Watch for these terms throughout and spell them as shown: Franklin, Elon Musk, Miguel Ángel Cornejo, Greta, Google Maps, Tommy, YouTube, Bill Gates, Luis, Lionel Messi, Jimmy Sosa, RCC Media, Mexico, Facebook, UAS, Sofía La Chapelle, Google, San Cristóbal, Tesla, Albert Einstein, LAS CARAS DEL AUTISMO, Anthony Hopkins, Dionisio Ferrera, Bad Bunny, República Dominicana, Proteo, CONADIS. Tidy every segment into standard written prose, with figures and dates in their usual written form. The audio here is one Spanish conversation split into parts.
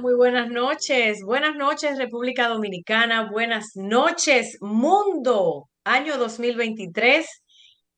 Muy buenas noches República Dominicana, buenas noches mundo, año 2023,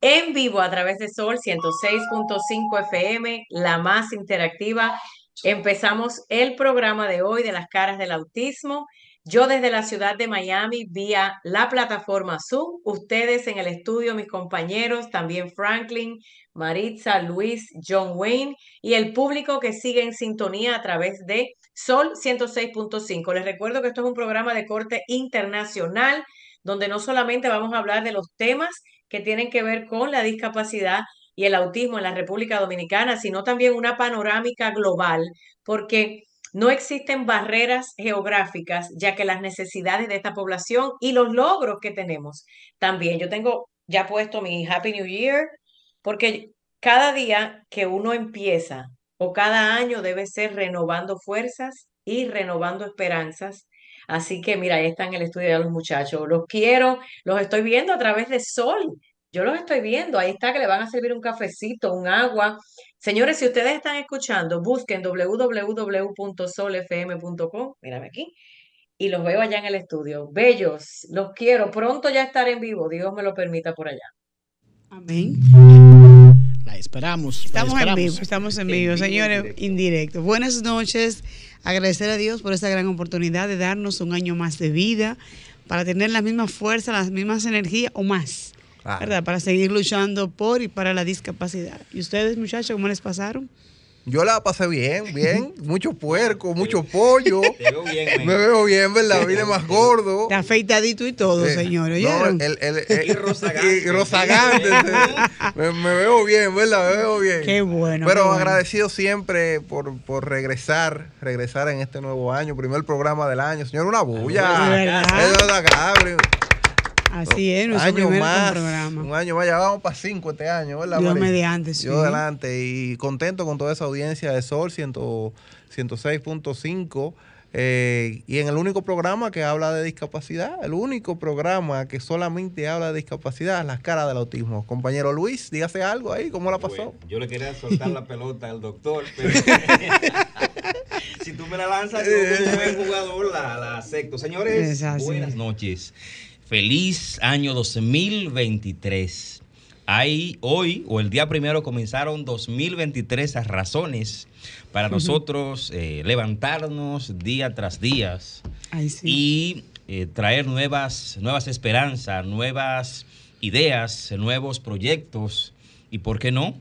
en vivo a través de Sol 106.5 FM, la más interactiva. Empezamos el programa de hoy de Las caras del autismo. Yo desde la ciudad de Miami vía la plataforma Zoom, ustedes en el estudio, mis compañeros, también Franklin, Maritza, Luis, John Wayne y el público que sigue en sintonía a través de Sol 106.5. Les recuerdo que esto es un programa de corte internacional donde no solamente vamos a hablar de los temas que tienen que ver con la discapacidad y el autismo en la República Dominicana, sino también una panorámica global, porque no existen barreras geográficas, ya que las necesidades de esta población y los logros que tenemos también. Yo tengo ya puesto mi Happy New Year, porque cada día que uno empieza o cada año debe ser renovando fuerzas y renovando esperanzas. Así que mira, ahí están en el estudio de los muchachos. Los quiero, los estoy viendo a través de Sol. Yo los estoy viendo. Ahí está que le van a servir un cafecito, un agua. Señores, si ustedes están escuchando, busquen www.solfm.com. Mírame aquí. Y los veo allá en el estudio. Bellos, los quiero. Pronto ya estaré en vivo. Dios me lo permita por allá. Amén. La esperamos. Estamos en vivo, señores, indirecto. Buenas noches. Agradecer a Dios por esta gran oportunidad de darnos un año más de vida para tener las mismas fuerzas, las mismas energías o más, claro, ¿verdad? Para seguir luchando por y para la discapacidad. ¿Y ustedes, muchachos, cómo les pasaron? Yo la pasé bien, mucho puerco, mucho pollo. Me veo bien, ¿verdad? Vine más gordo. Está afeitadito y todo, señores. No, y rozagante. Y rozagante. me veo bien, ¿verdad? Me veo bien. Qué bueno. Pero qué bueno. Agradecido siempre por regresar en este nuevo año. Primer programa del año. Señor, una bulla. Eso es acá, así es, nuestro primer programa. Un año más, ya vamos para 5 este año, ¿verdad? Yo mediante, sí. Yo adelante y contento con toda esa audiencia de Sol 106.5 y en el único programa que habla de discapacidad, el único programa que solamente habla de discapacidad, Las caras del autismo. Compañero Luis, dígase algo ahí, ¿cómo la pasó? Bueno, yo le quería soltar la pelota al doctor, pero si tú me la lanzas, yo como buen jugador la acepto. Señores, buenas noches. Feliz año 2023. Hoy o el día primero comenzaron 2023 a razones para nosotros levantarnos día tras día y traer nuevas esperanzas, nuevas ideas, nuevos proyectos y, ¿por qué no?,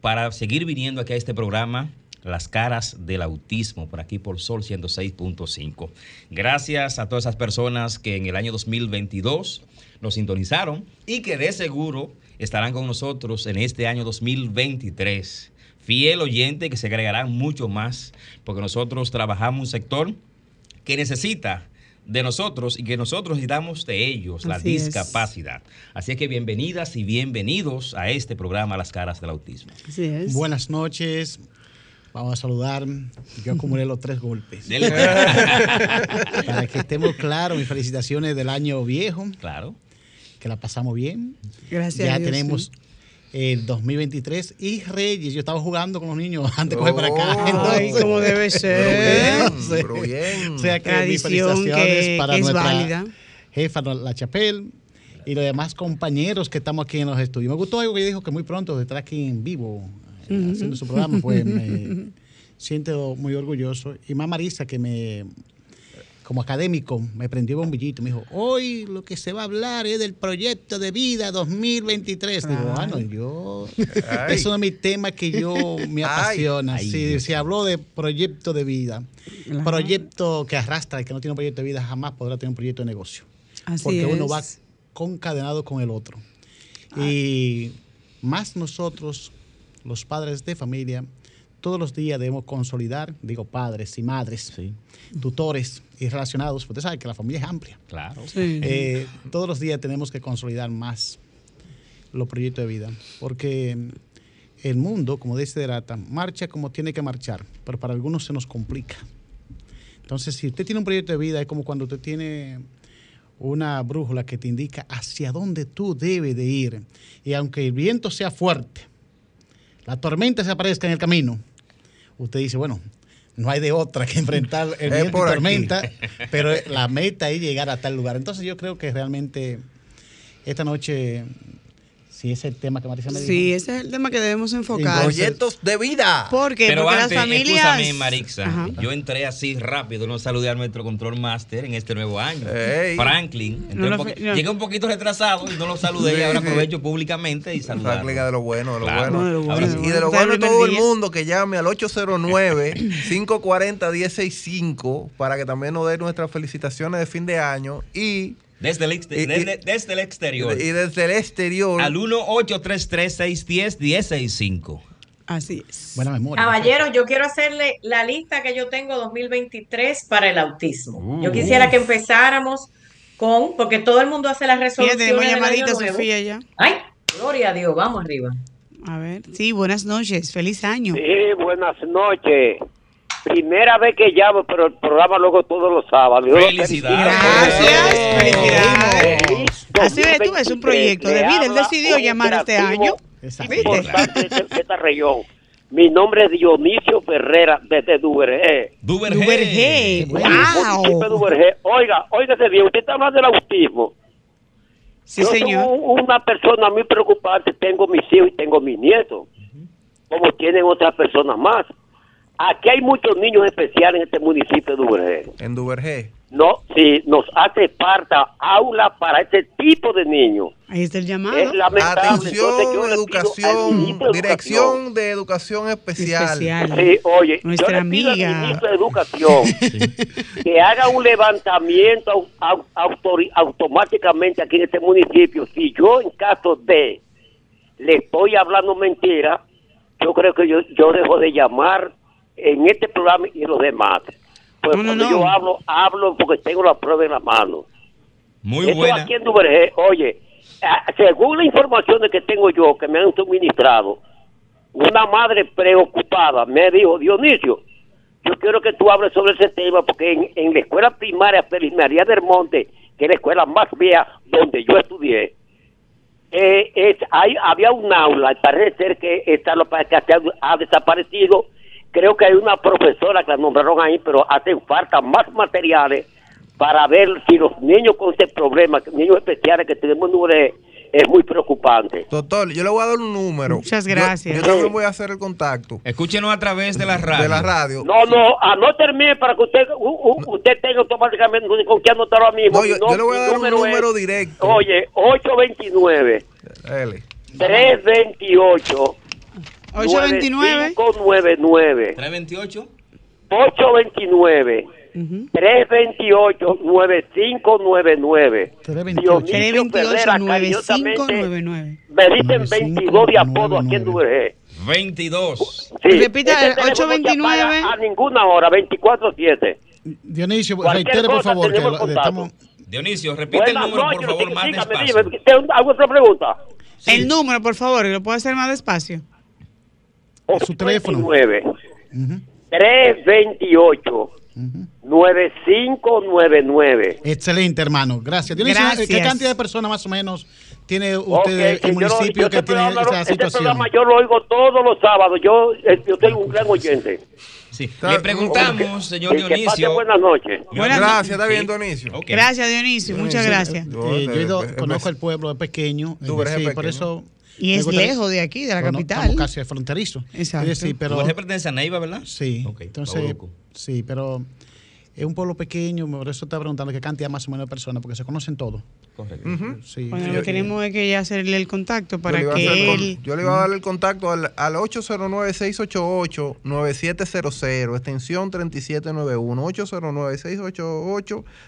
para seguir viniendo aquí a este programa Las caras del autismo, por aquí por Sol 106.5. Gracias a todas esas personas que en el año 2022 nos sintonizaron y que de seguro estarán con nosotros en este año 2023. Fiel oyente que se agregarán mucho más, porque nosotros trabajamos un sector que necesita de nosotros y que nosotros necesitamos de ellos, la discapacidad. Así es que bienvenidas y bienvenidos a este programa Las caras del autismo. Así es. Buenas noches. Vamos a saludar. Yo acumulé los 3 golpes. Para que estemos claros, mis felicitaciones del año viejo. Claro. Que la pasamos bien. Gracias. Ya a Dios, tenemos el 2023 y Reyes. Yo estaba jugando con los niños antes de coger para acá. Entonces, como debe ser. Pero bien. O sea, que tradición, mis felicitaciones que para nuestra válida jefa, La Chapelle, y los demás compañeros que estamos aquí en los estudios. Me gustó algo que ella dijo, que muy pronto estará aquí en vivo haciendo su programa, pues me siento muy orgulloso. Y más Marisa, que como académico, me prendió bombillito. Me dijo, hoy lo que se va a hablar es del proyecto de vida 2023. Digo, bueno, eso no es mi tema, que yo me apasiona. Sí, se habló de proyecto de vida. Ajá. Proyecto que arrastra. El que no tiene un proyecto de vida jamás podrá tener un proyecto de negocio. Así porque es. Uno va concadenado con el otro. Y más nosotros, los padres de familia, todos los días debemos consolidar, digo, padres y madres, sí, tutores y relacionados, porque usted sabe que la familia es amplia. Claro. Sí. Todos los días tenemos que consolidar más los proyectos de vida, porque el mundo, como dice Derata, marcha como tiene que marchar, pero para algunos se nos complica. Entonces, si usted tiene un proyecto de vida, es como cuando usted tiene una brújula que te indica hacia dónde tú debes de ir. Y aunque el viento sea fuerte, la tormenta se aparezca en el camino, usted dice, bueno, no hay de otra que enfrentar el viento y tormenta, pero la meta es llegar a tal lugar. Entonces, yo creo que realmente esta noche, si ese es el tema que Maritza me dijo. Sí, ese es el tema que debemos enfocar. Proyectos de vida. ¿Por qué? Pero porque antes, las familias... Escúchame, Maritza. Ajá. Yo entré así rápido, no saludé a nuestro control master en este nuevo año. Hey. Franklin. Llegué un poquito retrasado y no lo saludé. Y ahora aprovecho públicamente y saludarlo. Franklin es de lo bueno, de lo bueno. Y de lo bueno todo el mundo que llame al 809-540-165 para que también nos dé nuestras felicitaciones de fin de año y... desde el exterior. Y desde el exterior. Al 1-833-610-1065. Así es. Buena memoria. Caballeros, yo quiero hacerle la lista que yo tengo 2023 para el autismo. Yo quisiera que empezáramos con, porque todo el mundo hace las resoluciones. Mira, tenemos llamadita, Sofía, ya. Ay, gloria a Dios, vamos arriba. A ver, sí, buenas noches, feliz año. Sí, buenas noches. Primera vez que llamo, pero el programa luego todos los sábados. Felicidades. Gracias, felicidades. Así ves tú, es un proyecto de vida. Él decidió llamar este año. Importante de esta región. Mi nombre es Dionisio Ferrera, desde Duvergé. Duvergé. Wow. Oiga, óigase bien, usted está hablando del autismo. Sí, señor. Yo soy una persona muy preocupante. Tengo mis hijos y tengo mis nietos, como tienen otras personas más. Aquí hay muchos niños especiales en este municipio de Duvergé. ¿En Duvergé? No, sí, nos hace falta aula para este tipo de niños. Ahí está el llamado. Es lamentable. Atención, entonces, educación, dirección de educación especial. Sí, oye, nuestra amiga. Pido al ministro de Educación que haga un levantamiento automáticamente aquí en este municipio. Si yo en caso de le estoy hablando mentira, yo creo que yo dejo de llamar en este programa y en los demás. Pues cuando yo hablo porque tengo la prueba en la mano. Muy buena. Aquí en Duvergé, oye, según la información que tengo yo, que me han suministrado, una madre preocupada me dijo, Dionisio, yo quiero que tú hables sobre ese tema porque en la escuela primaria Feliz María del Monte, que es la escuela más vieja donde yo estudié, había un aula, al parecer que esta ha desaparecido. Creo que hay una profesora que la nombraron ahí, pero hacen falta más materiales para ver si los niños con este problema, niños especiales que tenemos en Duvergé, es muy preocupante. Doctor, yo le voy a dar un número. Muchas gracias. Yo también voy a hacer el contacto. Escúchenos a través de la radio. No, anote el mío para que usted tenga automáticamente con qué anotarlo ahora mismo. No, yo le voy a dar un número directo. Oye, 829. 328. 829 328 829 328 9599. 328 9599. Me dicen 22 de apodo aquí en Duvergé. 22. Repita el 829. A ninguna hora, 24/7. Dionisio, reitere por favor que estamos. Dionisio, repite el número por favor más despacio. ¿Hago otra pregunta? El número por favor, lo puedo hacer más despacio. 829-328-9599. Excelente, hermano. Gracias. Gracias. ¿Qué cantidad de personas más o menos tiene usted el municipio que tiene esta situación? Este programa yo lo oigo todos los sábados. Yo tengo un gran oyente. Sí. Le preguntamos, señor Dionisio. Que pase buenas noches. Gracias, está bien, Dionisio. Okay. Gracias, Dionisio. Muchas gracias. Yo conozco el pueblo, es pequeño. Por eso... Y es lejos de aquí, de la capital. Estamos casi al fronterizo. Exacto. Duvergé pertenece a Neiva, ¿verdad? Sí. Okay, entonces, sí, pero es un pueblo pequeño, por eso está preguntando qué cantidad más o menos de personas, porque se conocen todos. Correcto. Sí. Bueno, lo que tenemos es que ya hacerle el contacto para que él... Yo le iba a darle el contacto al 809-688-9700, extensión 3791,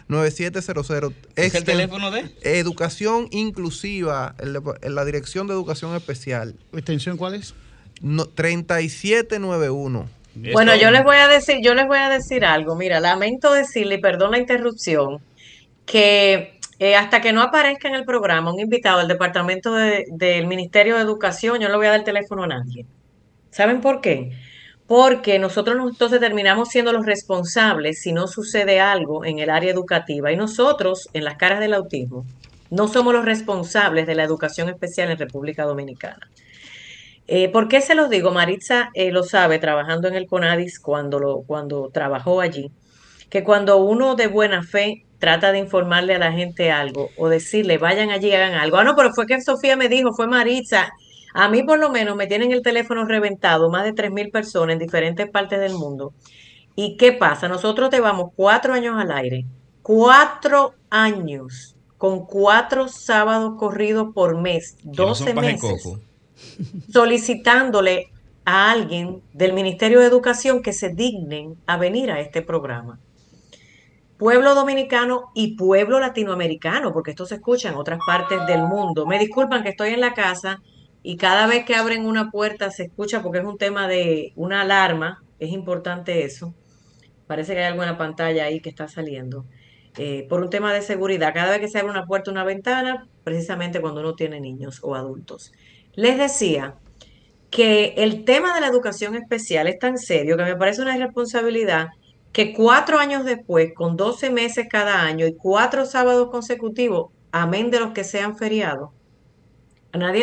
809-688-9700. ¿Es el teléfono de? Educación Inclusiva, en la Dirección de Educación Especial. ¿Extensión cuál es? 3791. Bueno, yo les voy a decir algo. Mira, lamento decirle, perdón la interrupción, que hasta que no aparezca en el programa un invitado del Departamento del Ministerio de Educación, yo no le voy a dar teléfono a nadie. ¿Saben por qué? Porque nosotros entonces terminamos siendo los responsables si no sucede algo en el área educativa. Y nosotros, en Las Caras del Autismo, no somos los responsables de la educación especial en República Dominicana. ¿Por qué se los digo? Maritza lo sabe, trabajando en el CONADIS cuando trabajó allí, que cuando uno de buena fe trata de informarle a la gente algo o decirle, vayan allí, hagan algo. Ah, no, pero fue que Sofía me dijo, fue Maritza. A mí por lo menos me tienen el teléfono reventado, más de 3.000 personas en diferentes partes del mundo. ¿Y qué pasa? Nosotros llevamos 4 años al aire, 4 años, con 4 sábados corridos por mes, 12 meses, solicitándole a alguien del Ministerio de Educación que se dignen a venir a este programa. Pueblo dominicano y pueblo latinoamericano, porque esto se escucha en otras partes del mundo. Me disculpan que estoy en la casa. Y cada vez que abren una puerta se escucha porque es un tema de una alarma. Es importante eso. Parece que hay algo en la pantalla ahí que está saliendo. Por un tema de seguridad. Cada vez que se abre una puerta o una ventana, precisamente cuando uno tiene niños o adultos. Les decía que el tema de la educación especial es tan serio que me parece una irresponsabilidad que 4 años después, con 12 meses cada año y 4 sábados consecutivos, amén de los que sean feriados, nadie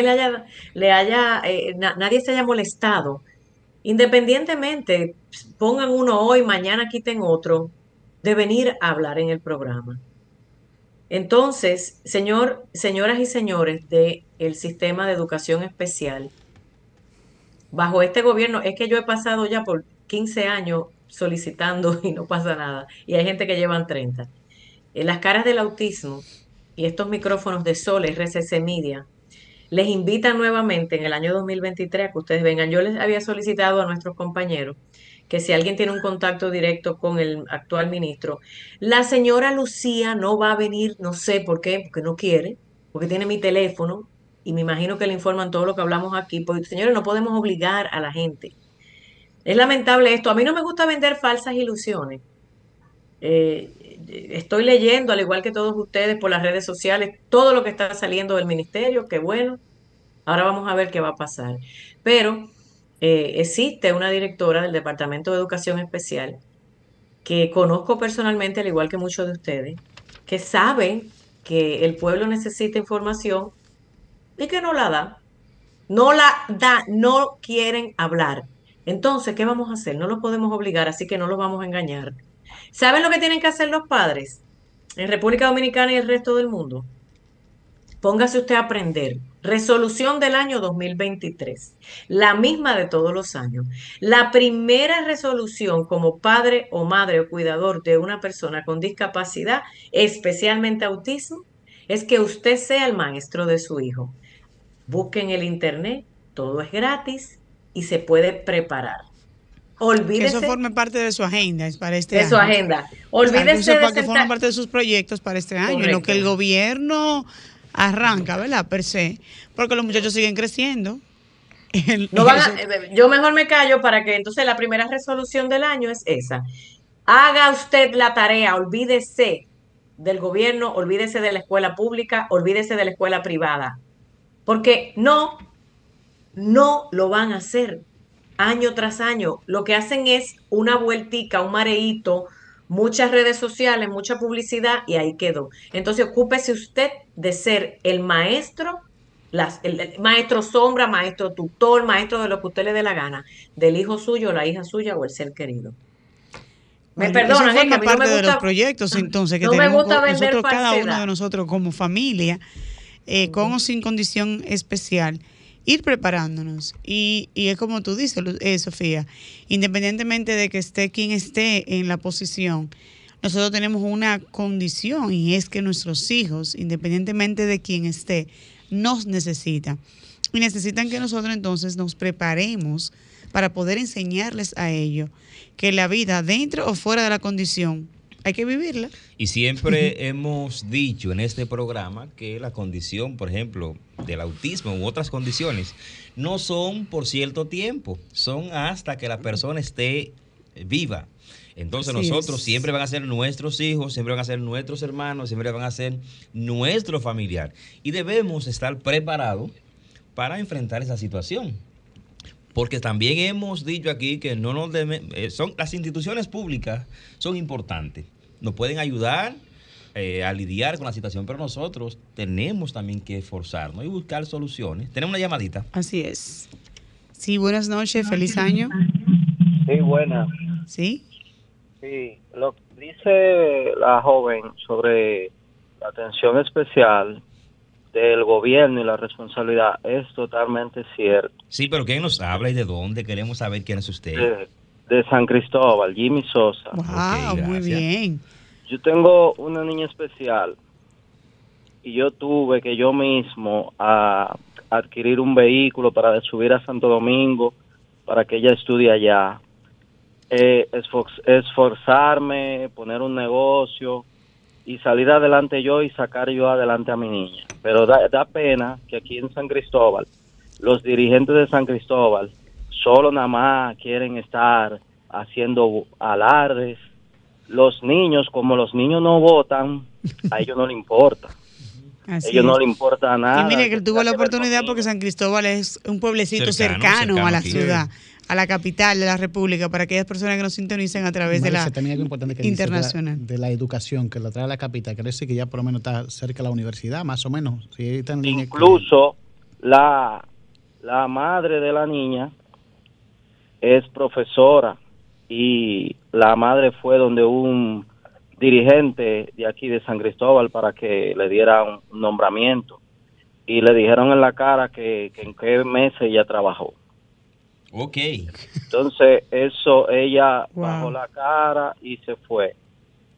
se haya molestado. Independientemente, pongan uno hoy, mañana quiten otro, de venir a hablar en el programa. Entonces, señoras y señores del sistema de educación especial, bajo este gobierno, es que yo he pasado ya por 15 años solicitando y no pasa nada. Y hay gente que llevan 30. En Las Caras del Autismo y estos micrófonos de Sol, RCC Media, les invitan nuevamente en el año 2023 a que ustedes vengan. Yo les había solicitado a nuestros compañeros que si alguien tiene un contacto directo con el actual ministro, la señora Lucía no va a venir, no sé por qué, porque no quiere, porque tiene mi teléfono y me imagino que le informan todo lo que hablamos aquí. Porque, señores, no podemos obligar a la gente. Es lamentable esto. A mí no me gusta vender falsas ilusiones. Estoy leyendo, al igual que todos ustedes, por las redes sociales, todo lo que está saliendo del ministerio, que bueno, ahora vamos a ver qué va a pasar. Pero existe una directora del Departamento de Educación Especial que conozco personalmente, al igual que muchos de ustedes, que sabe que el pueblo necesita información y que no la da, no quieren hablar. Entonces, ¿qué vamos a hacer? No los podemos obligar, así que no los vamos a engañar. ¿Saben lo que tienen que hacer los padres en República Dominicana y el resto del mundo? Póngase usted a aprender. Resolución del año 2023. La misma de todos los años. La primera resolución como padre o madre o cuidador de una persona con discapacidad, especialmente autismo, es que usted sea el maestro de su hijo. Busquen el internet, todo es gratis y se puede preparar. Olvídese, que eso forme parte de su agenda, es para este año. De su agenda. Olvídese de que forme parte de sus proyectos para este año, correcto, en lo que el gobierno arranca, ¿verdad? Per se, porque los muchachos siguen creciendo. Yo mejor me callo para que entonces la primera resolución del año es esa. Haga usted la tarea, olvídese del gobierno, olvídese de la escuela pública, olvídese de la escuela privada, porque no lo van a hacer. Año tras año, lo que hacen es una vueltica, un mareíto, muchas redes sociales, mucha publicidad y ahí quedó. Entonces, ocúpese usted de ser el maestro, el maestro sombra, maestro tutor, maestro de lo que usted le dé la gana, del hijo suyo, la hija suya o el ser querido. Me perdonan, es que a mí no me gusta, de los proyectos, entonces, que no tenemos, me gusta vender nosotros, cada uno de nosotros como familia, con o sin condición especial, ir preparándonos. Y es como tú dices, Sofía, independientemente de que esté quien esté en la posición, nosotros tenemos una condición y es que nuestros hijos, independientemente de quien esté, nos necesitan. Y necesitan que nosotros entonces nos preparemos para poder enseñarles a ellos que la vida, dentro o fuera de la condición, hay que vivirla. Y siempre hemos dicho en este programa que la condición, por ejemplo, del autismo u otras condiciones, no son por cierto tiempo, son hasta que la persona esté viva. Entonces nosotros siempre van a ser nuestros hijos, siempre van a ser nuestros hermanos, siempre van a ser nuestro familiar. Y debemos estar preparados para enfrentar esa situación. Porque también hemos dicho aquí que no nos son las instituciones públicas son importantes. Nos pueden ayudar a lidiar con la situación, pero nosotros tenemos también que esforzarnos y buscar soluciones. Tenemos una llamadita. Así es. Sí, buenas noches, feliz año. Sí, buenas. Sí. Sí, lo que dice la joven sobre la atención especial del gobierno y la responsabilidad es totalmente cierto. Sí, pero ¿quién nos habla y de dónde? Queremos saber quién es usted. De San Cristóbal, Jimmy Sosa. Wow, okay, muy bien. Yo tengo una niña especial y yo tuve que yo mismo adquirir un vehículo para subir a Santo Domingo para que ella estudie allá. Esforzarme, poner un negocio y salir adelante yo y sacar yo adelante a mi niña. Pero da pena que aquí en San Cristóbal, los dirigentes de San Cristóbal solo nada más quieren estar haciendo alardes. Los niños, como los niños no votan, a ellos no les importa. Así ellos es. No le importa nada. Y mire que él tuvo la oportunidad porque San Cristóbal es un pueblecito cercano a la ciudad, a la capital de la República, para aquellas personas que nos sintonizan a través de la internacional. De la educación que la trae a la capital, quiere decir que ya por lo menos está cerca de la universidad, más o menos. Si está en incluso la madre de la niña es profesora y la madre fue donde un dirigente de aquí de San Cristóbal para que le diera un nombramiento y le dijeron en la cara que en qué meses ella trabajó. Ok. Entonces eso ella bajó la cara y se fue.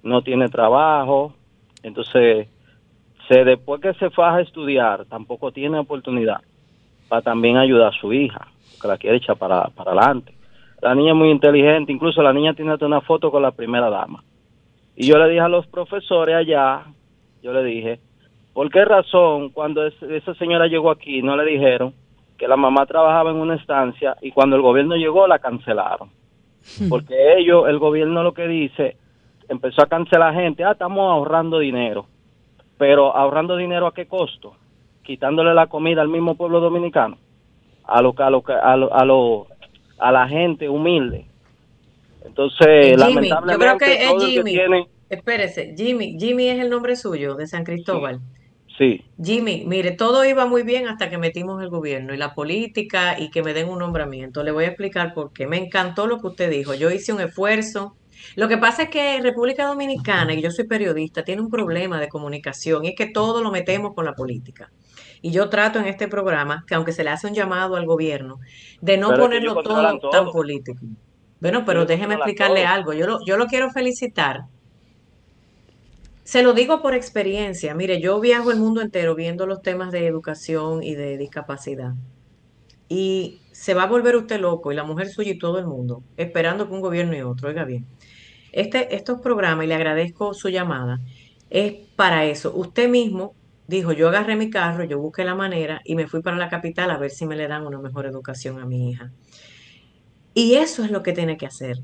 No tiene trabajo. Entonces después que se faja a estudiar tampoco tiene oportunidad para también ayudar a su hija que la quiere echar para adelante. La niña es muy inteligente. Incluso la niña tiene hasta una foto con la primera dama. Y yo le dije a los profesores allá, yo le dije, ¿por qué razón cuando esa señora llegó aquí no le dijeron que la mamá trabajaba en una estancia y cuando el gobierno llegó la cancelaron? Porque ellos, el gobierno lo que dice, empezó a cancelar gente, estamos ahorrando dinero, pero ¿ahorrando dinero a qué costo? Quitándole la comida al mismo pueblo dominicano, a la gente humilde. Entonces, Jimmy, lamentablemente, yo creo que es Jimmy. Que tiene... Espérese, Jimmy es el nombre suyo, de San Cristóbal. Sí. Jimmy, mire, todo iba muy bien hasta que metimos el gobierno y la política y que me den un nombramiento. Le voy a explicar por qué. Me encantó lo que usted dijo. Yo hice un esfuerzo. Lo que pasa es que República Dominicana, y yo soy periodista, tiene un problema de comunicación y es que todo lo metemos con la política. Y yo trato en este programa, que aunque se le hace un llamado al gobierno, de no ponerlo todo tan político. Bueno, pero déjeme explicarle algo. Yo lo quiero felicitar. Se lo digo por experiencia. Mire, yo viajo el mundo entero viendo los temas de educación y de discapacidad. Y se va a volver usted loco, y la mujer suya y todo el mundo, esperando que un gobierno y otro, oiga bien. Estos programas, y le agradezco su llamada, es para eso. Usted mismo dijo, yo agarré mi carro, yo busqué la manera y me fui para la capital a ver si me le dan una mejor educación a mi hija. Y eso es lo que tiene que hacer.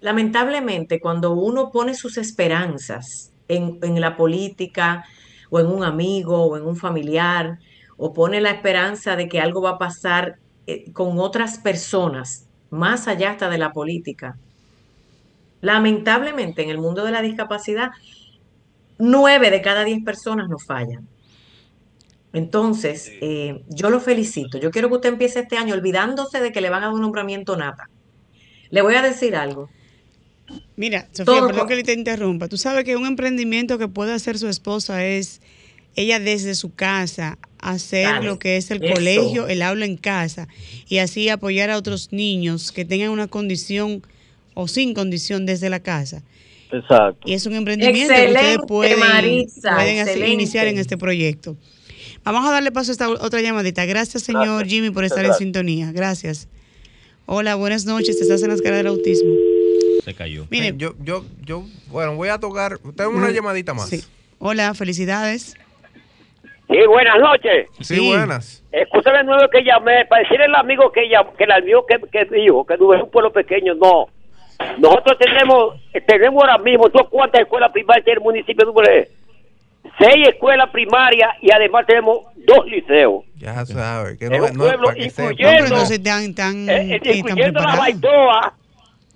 Lamentablemente, cuando uno pone sus esperanzas en la política, o en un amigo, o en un familiar, o pone la esperanza de que algo va a pasar con otras personas, más allá hasta de la política. Lamentablemente, en el mundo de la discapacidad, 9 de cada 10 personas no fallan. Entonces, yo lo felicito. Yo quiero que usted empiece este año olvidándose de que le van a dar un nombramiento nada. Le voy a decir algo. Mira, Sofía, perdón que te interrumpa. Tú sabes que un emprendimiento que puede hacer su esposa es ella desde su casa hacer lo que es el colegio, el aula en casa, y así apoyar a otros niños que tengan una condición o sin condición desde la casa. Exacto. Y es un emprendimiento excelente, que ustedes pueden iniciar en este proyecto. Vamos a darle paso a esta otra llamadita. Gracias, señor Jimmy, por estar en sintonía. Gracias. Hola, buenas noches. Estás en Las Caras del Autismo. Se cayó. Miren, bueno, voy a tocar. Tengo una llamadita más. Sí. Hola, felicidades. Sí, buenas noches. Sí, sí. Buenas. Escúchame de nuevo que llamé para decirle al amigo que dijo que Duvergé es un pueblo pequeño. No. Nosotros tenemos ahora mismo, ¿tú cuántas escuelas primarias tiene el municipio de Duvergé? 6 escuelas primarias y además tenemos 2 liceos. Ya sabes, que no es un pueblo, incluyendo la Baitoa,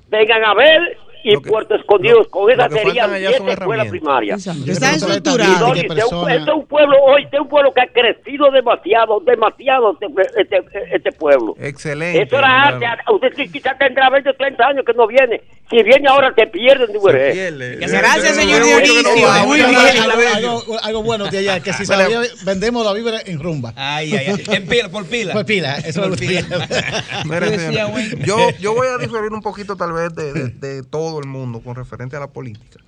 vengan a ver, y Puerto Escondido, con esa serían 10 escuelas primarias. Está estructurado. Este es un pueblo, hoy este es un pueblo que ha crecido demasiado este pueblo. Excelente. Eso era antes, usted quizás tendrá 20 o 30 años que no viene. Si viene ahora te pierden, Duvergé. Gracias, señor Dionisio. Algo bueno de allá, que si vendemos la víbora en rumba. En pila, por pila. Por pila, eso es por pila. Yo voy a diferir un poquito tal vez de todo el mundo con referente a la política.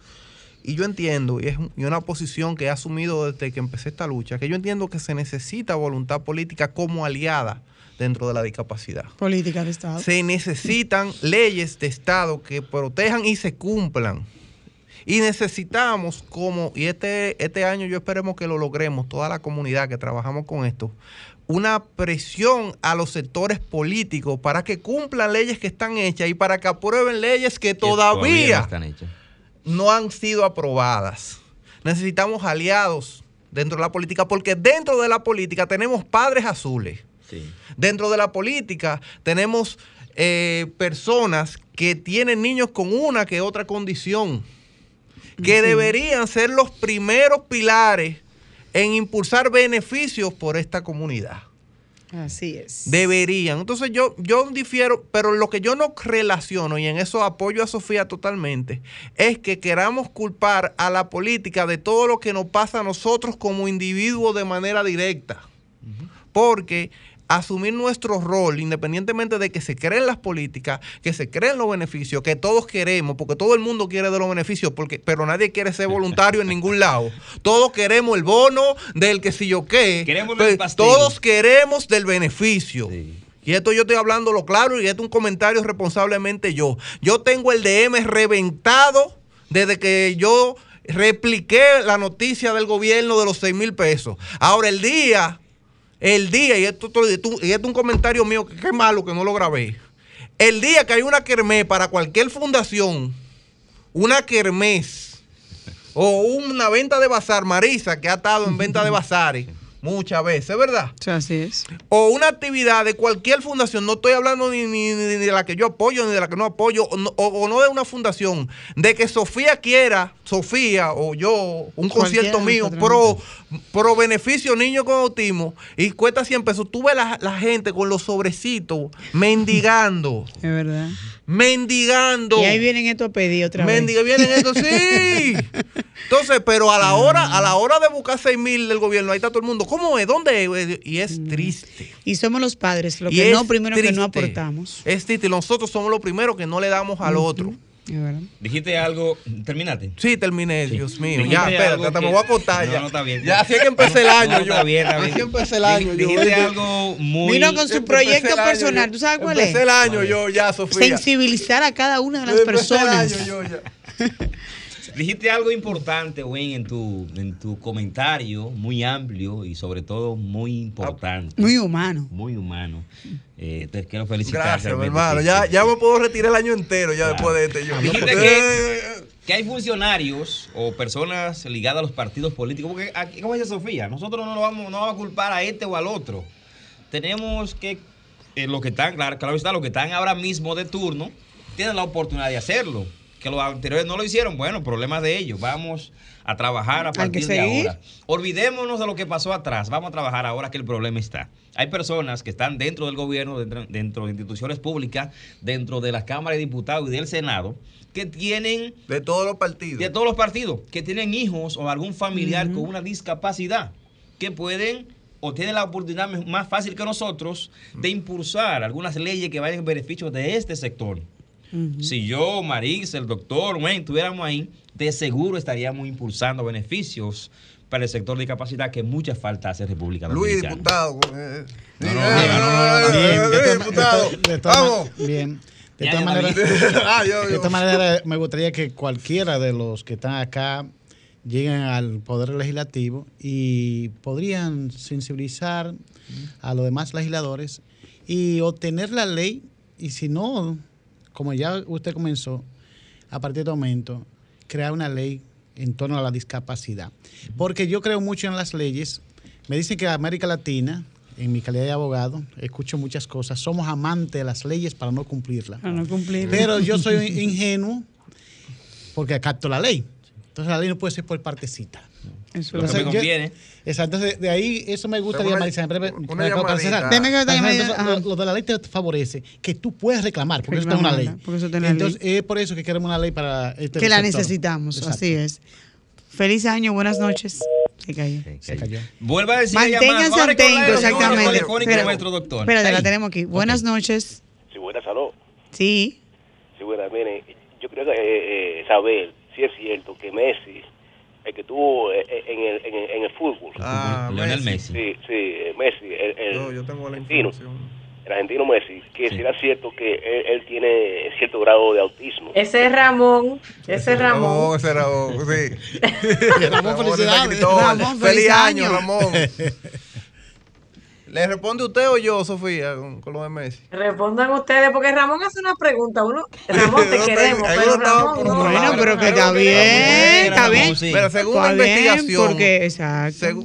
Y yo entiendo, y es una posición que he asumido desde que empecé esta lucha, que yo entiendo que se necesita voluntad política como aliada dentro de la discapacidad. Política de Estado. Se necesitan leyes de Estado que protejan y se cumplan. Y necesitamos y este año yo esperemos que lo logremos, toda la comunidad que trabajamos con esto, una presión a los sectores políticos para que cumplan leyes que están hechas y para que aprueben leyes que todavía no están hechas, no han sido aprobadas. Necesitamos aliados dentro de la política, porque dentro de la política tenemos padres azules. Sí. Dentro de la política tenemos personas que tienen niños con una que otra condición, que deberían ser los primeros pilares en impulsar beneficios por esta comunidad. Así es. Deberían. Entonces yo difiero, pero lo que yo no relaciono, y en eso apoyo a Sofía totalmente, es que queramos culpar a la política de todo lo que nos pasa a nosotros como individuos de manera directa. Porque asumir nuestro rol, independientemente de que se creen las políticas, que se creen los beneficios, que todos queremos, porque todo el mundo quiere de los beneficios, pero nadie quiere ser voluntario en ningún lado. Todos queremos el bono del que si yo qué. Todos queremos del beneficio. Sí. Y esto yo estoy hablando lo claro, y esto es un comentario responsablemente yo. Yo tengo el DM reventado desde que yo repliqué la noticia del gobierno de los 6,000 pesos. Ahora el día, y esto es un comentario mío, que qué malo que no lo grabé. El día que hay una kermés para cualquier fundación, una kermés o una venta de bazar, Maritza, que ha estado en venta de bazares muchas veces, ¿verdad? Sí, así es. O una actividad de cualquier fundación, no estoy hablando ni de la que yo apoyo, ni de la que no apoyo, o no de una fundación, de que Sofía o yo, un concierto mío pro beneficio niño con autismo, y cuesta 100 pesos. Tú ves la gente con los sobrecitos mendigando. Es verdad. Mendigando. Y ahí vienen estos pedidos otra vez. Vienen estos, sí. Entonces, pero a la hora de buscar 6,000 del gobierno, ahí está todo el mundo. ¿Cómo es? ¿Dónde es? Y es triste. Y somos los padres, que no aportamos. Es triste, nosotros somos los primeros que no le damos al otro. Dijiste algo, terminaste. Sí, terminé, sí. Dios mío. Ya, espérate, hasta me voy a cortar. No, está bien. Ya, así es que empecé el año. Así que empecé el año. Dijiste algo muy. Vino con su proyecto personal. ¿Tú sabes cuál es? Empecé el año yo, ya, Sofía. Sensibilizar a cada una de las personas. Dijiste algo importante, Wayne, en tu comentario, muy amplio y sobre todo muy importante. Muy humano. Muy humano. Te quiero felicitar. Gracias, mi hermano. Ya me puedo retirar el año entero ya después de este. Dijiste que hay funcionarios o personas ligadas a los partidos políticos. Porque aquí, como dice Sofía, nosotros no vamos a culpar a este o al otro. Tenemos que, los que están, claro está, los que están ahora mismo de turno, tienen la oportunidad de hacerlo. Que los anteriores no lo hicieron, bueno, problemas de ellos. Vamos a trabajar a partir de ahora. Olvidémonos de lo que pasó atrás. Vamos a trabajar ahora que el problema está. Hay personas que están dentro del gobierno, dentro de instituciones públicas, dentro de la Cámara de Diputados y del Senado, que tienen... De todos los partidos. Que tienen hijos o algún familiar con una discapacidad, que pueden... o tienen la oportunidad más fácil que nosotros de impulsar algunas leyes que vayan en beneficio de este sector. Si yo, Maritza, el doctor Wayne estuviéramos ahí, de seguro estaríamos impulsando beneficios para el sector de discapacidad que mucha falta hace República Dominicana. Luis, diputado. Bien, diputado. Vamos. Bien. De esta manera, me gustaría que cualquiera de los que están acá lleguen al Poder Legislativo y podrían sensibilizar a los demás legisladores y obtener la ley. Y si no, como ya usted comenzó, a partir de este momento, crear una ley en torno a la discapacidad. Porque yo creo mucho en las leyes. Me dicen que América Latina, en mi calidad de abogado, escucho muchas cosas. Somos amantes de las leyes para no cumplirlas. Pero yo soy ingenuo porque acapto la ley. Entonces la ley no puede ser por partecita. Eso es lo que me conviene. Exacto. Entonces de ahí eso me gustaría, Maritza. Lo de la ley te favorece, que tú puedes reclamar, porque eso está una ley. Entonces es por eso que queremos una ley para este que la necesitamos. Exacto. Así es. Feliz año, buenas noches. Se cayó. Vuelva a decir. Manténganse atentos, exactamente. Espérate, la tenemos aquí. Buenas noches. Sí, buenas, salud. Sí. Sí, buenas, mire, yo creo que saber si es cierto que Messi, el que tuvo en el fútbol. Ah, Lionel Messi. Sí, sí, Messi. Yo tengo la información. El argentino Messi, que sí. Será cierto que él tiene cierto grado de autismo. Ese es Ramón. Ese es Ramón, sí. Ramón, felicidades. Ramón, feliz año, Ramón. ¿Le responde usted o yo, Sofía, con lo de Messi? Respondan ustedes, porque Ramón hace una pregunta. Ramón, te queremos, pero Ramón no. Bueno, pero que está bien, está bien. Pero según la investigación, porque, exacto.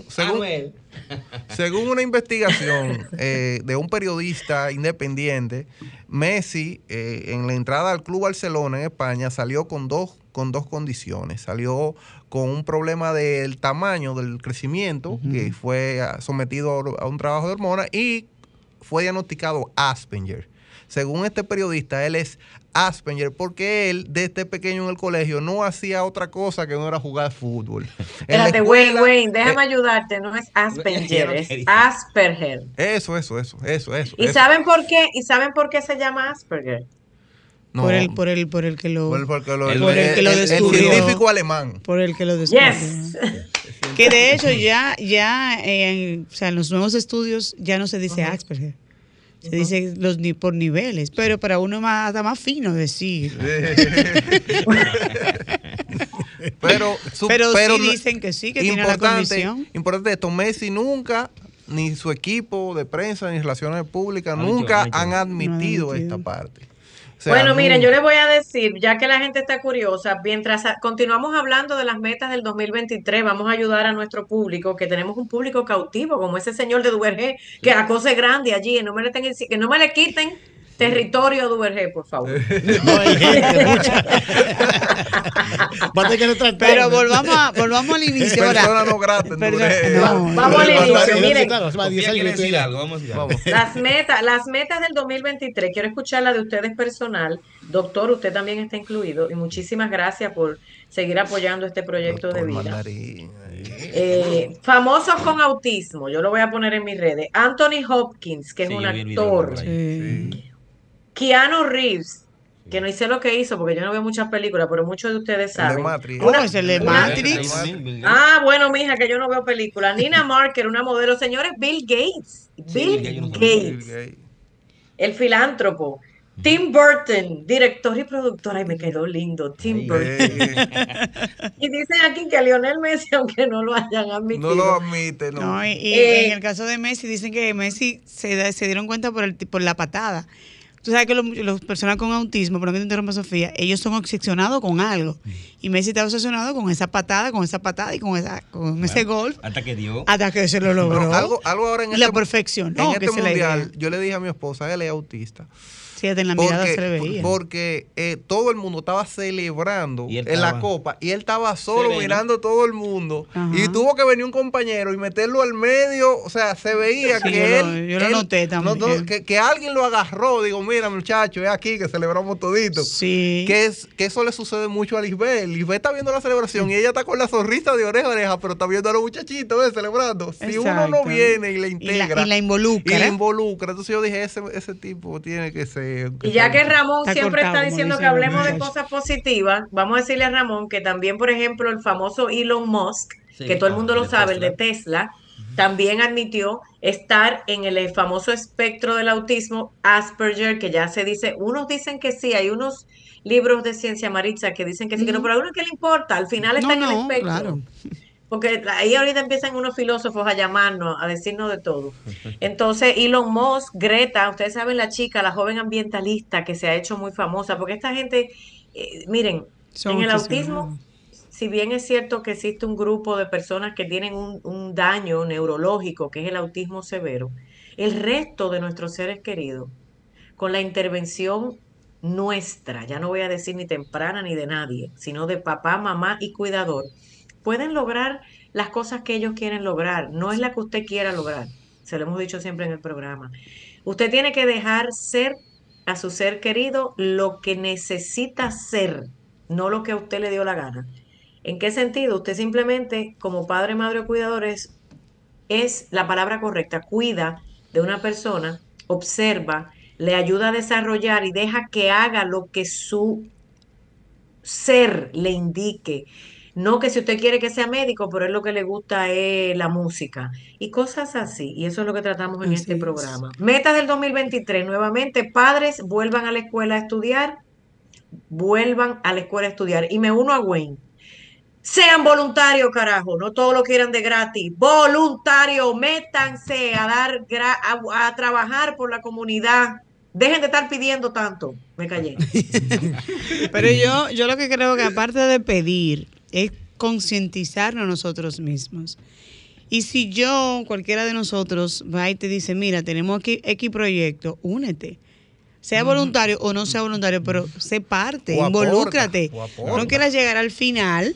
Según una investigación de un periodista independiente, Messi en la entrada al Club Barcelona en España salió con dos condiciones. Salió con un problema del tamaño, del crecimiento, que fue sometido a un trabajo de hormonas y fue diagnosticado Asperger. Según este periodista, él es Asperger porque él, desde pequeño en el colegio, no hacía otra cosa que no era jugar fútbol. Espérate, Wayne, déjame ayudarte. No es Asperger, es Asperger. Eso. ¿Y saben por qué? ¿Y saben por qué se llama Asperger? No. Por el que lo descubrió. El científico alemán. Por el que lo descubrió. Yes. Que de hecho en los nuevos estudios ya no se dice Asperger. Se dice por niveles, pero para uno más fino decir. pero sí dicen que sí, que tiene la condición. Importante esto, Messi nunca, ni su equipo de prensa, ni relaciones públicas, nunca han admitido esta parte. Bueno, miren, yo les voy a decir, ya que la gente está curiosa, mientras continuamos hablando de las metas del 2023, vamos a ayudar a nuestro público, que tenemos un público cautivo, como ese señor de Duvergé, que la cosa es grande allí, que no me le quiten territorio a Duvergé, por favor. No, hay gente, mucha. Pero volvamos al inicio. Ahora. No gratis, vamos al inicio. Miren, las metas del 2023. Quiero escuchar la de ustedes personal. Doctor, usted también está incluido. Y muchísimas gracias por seguir apoyando este proyecto de vida. Famosos con autismo. Yo lo voy a poner en mis redes. Anthony Hopkins, que es un actor. Keanu Reeves. Que no hice lo que hizo, porque yo no veo muchas películas, pero muchos de ustedes saben. ¿El de Matrix? Ah, bueno, mija, que yo no veo películas. Nina Marker, una modelo. Señores, Bill Gates. Bill Gates. El filántropo. Tim Burton, director y productor. Ay, me quedó lindo, Tim Burton. Y dicen aquí que Lionel Messi, aunque no lo hayan admitido. No lo admite, no. Y en el caso de Messi, dicen que Messi se dieron cuenta por la patada. Tú sabes que los personas con autismo, por lo que te interrumpa Sofía, ellos son obsesionados con algo. Y Messi está obsesionado con esa patada y con ese gol. Hasta que dio. Hasta que se lo logró. No, algo ahora en la perfección. En este mundial, yo le dije a mi esposa, él es autista. Sí, en la mirada se le veía. Porque todo el mundo estaba celebrando en la copa y él estaba solo mirando todo el mundo. Ajá. Y tuvo que venir un compañero y meterlo al medio. O sea, se veía que yo lo noté también. Que alguien lo agarró. Digo, mira, muchacho, es aquí que celebramos todito. Sí. Que eso le sucede mucho a Lisbeth. Lisbeth está viendo la celebración y ella está con la sonrisa de oreja, pero está viendo a los muchachitos celebrando. Si uno no viene y le integra. Y la involucra. Entonces yo dije, ese tipo tiene que ser. Y ya que Ramón siempre está diciendo que hablemos de cosas positivas, vamos a decirle a Ramón que también, por ejemplo, el famoso Elon Musk, que todo el mundo lo sabe, el de Tesla, También admitió estar en el famoso espectro del autismo Asperger, que ya se dice, unos dicen que sí, hay unos libros de ciencia, Maritza, que dicen que sí, que no, pero a uno que le importa, al final está en el espectro. Claro. Porque ahí ahorita empiezan unos filósofos a llamarnos, a decirnos de todo. Entonces, Elon Musk, Greta, ustedes saben la chica, la joven ambientalista que se ha hecho muy famosa, porque esta gente, miren, son en el autismo... Si bien es cierto que existe un grupo de personas que tienen un daño neurológico, que es el autismo severo, el resto de nuestros seres queridos, con la intervención nuestra, ya no voy a decir ni temprana ni de nadie, sino de papá, mamá y cuidador, pueden lograr las cosas que ellos quieren lograr, no es la que usted quiera lograr, se lo hemos dicho siempre en el programa. Usted tiene que dejar ser a su ser querido lo que necesita ser, no lo que a usted le dio la gana. ¿En qué sentido? Usted simplemente, como padre, madre o cuidador, es la palabra correcta. Cuida de una persona, observa, le ayuda a desarrollar y deja que haga lo que su ser le indique. No que si usted quiere que sea médico, pero es lo que le gusta es la música. Y cosas así. Y eso es lo que tratamos en este programa. Metas del 2023. Nuevamente, padres, vuelvan a la escuela a estudiar. Vuelvan a la escuela a estudiar. Y me uno a Wayne. Sean voluntarios, carajo, no todo lo quieran de gratis. Voluntarios, métanse a dar a trabajar por la comunidad. Dejen de estar pidiendo tanto. Me callé. Pero yo lo que creo que aparte de pedir es concientizarnos nosotros mismos. Y si cualquiera de nosotros va y te dice, mira, tenemos aquí X proyecto, únete. Sea voluntario o no sea voluntario, pero sé parte, o involúcrate. Aporta. No quieras llegar al final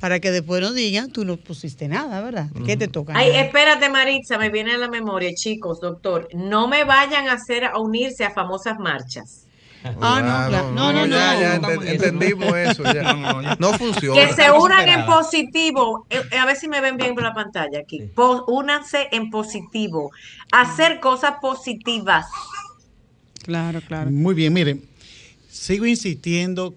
para que después nos digan, tú no pusiste nada, ¿verdad? ¿Qué te toca? Ay, espérate, Maritza, me viene a la memoria, chicos, doctor, no me vayan a hacer a unirse a famosas marchas. No. Ya entendimos eso, ya. No funciona. Que se unan en positivo. A ver si me ven bien por la pantalla aquí. Únanse en positivo. Hacer cosas positivas. Claro, claro. Muy bien, miren, sigo insistiendo,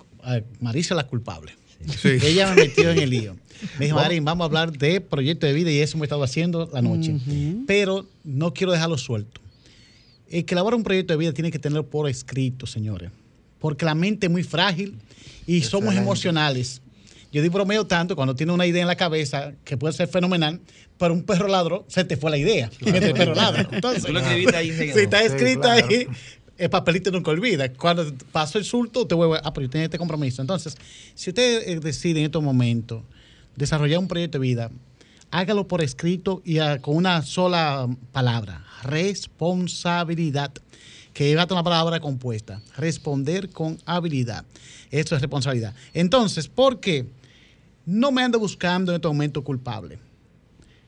Maritza la culpable. Sí. Ella me metió en el lío. Me dijo, Marín, vamos a hablar de proyecto de vida y eso me he estado haciendo la noche. Pero no quiero dejarlo suelto. El que elabora un proyecto de vida tiene que tenerlo por escrito, señores. Porque la mente es muy frágil y somos emocionales. Yo di bromeo tanto cuando tiene una idea en la cabeza que puede ser fenomenal, pero un perro ladró, se te fue la idea. El perro ladró. Entonces, tú lo escribiste ahí, si está escrita ahí, el papelito nunca olvida. Cuando pasó el surto, te vuelve a tener este compromiso. Entonces, si usted decide en estos momentos desarrollar un proyecto de vida, hágalo por escrito y con una sola palabra: responsabilidad. Que va a una palabra compuesta: responder con habilidad. Esto es responsabilidad. Entonces, ¿por qué? No me ando buscando en este momento culpable.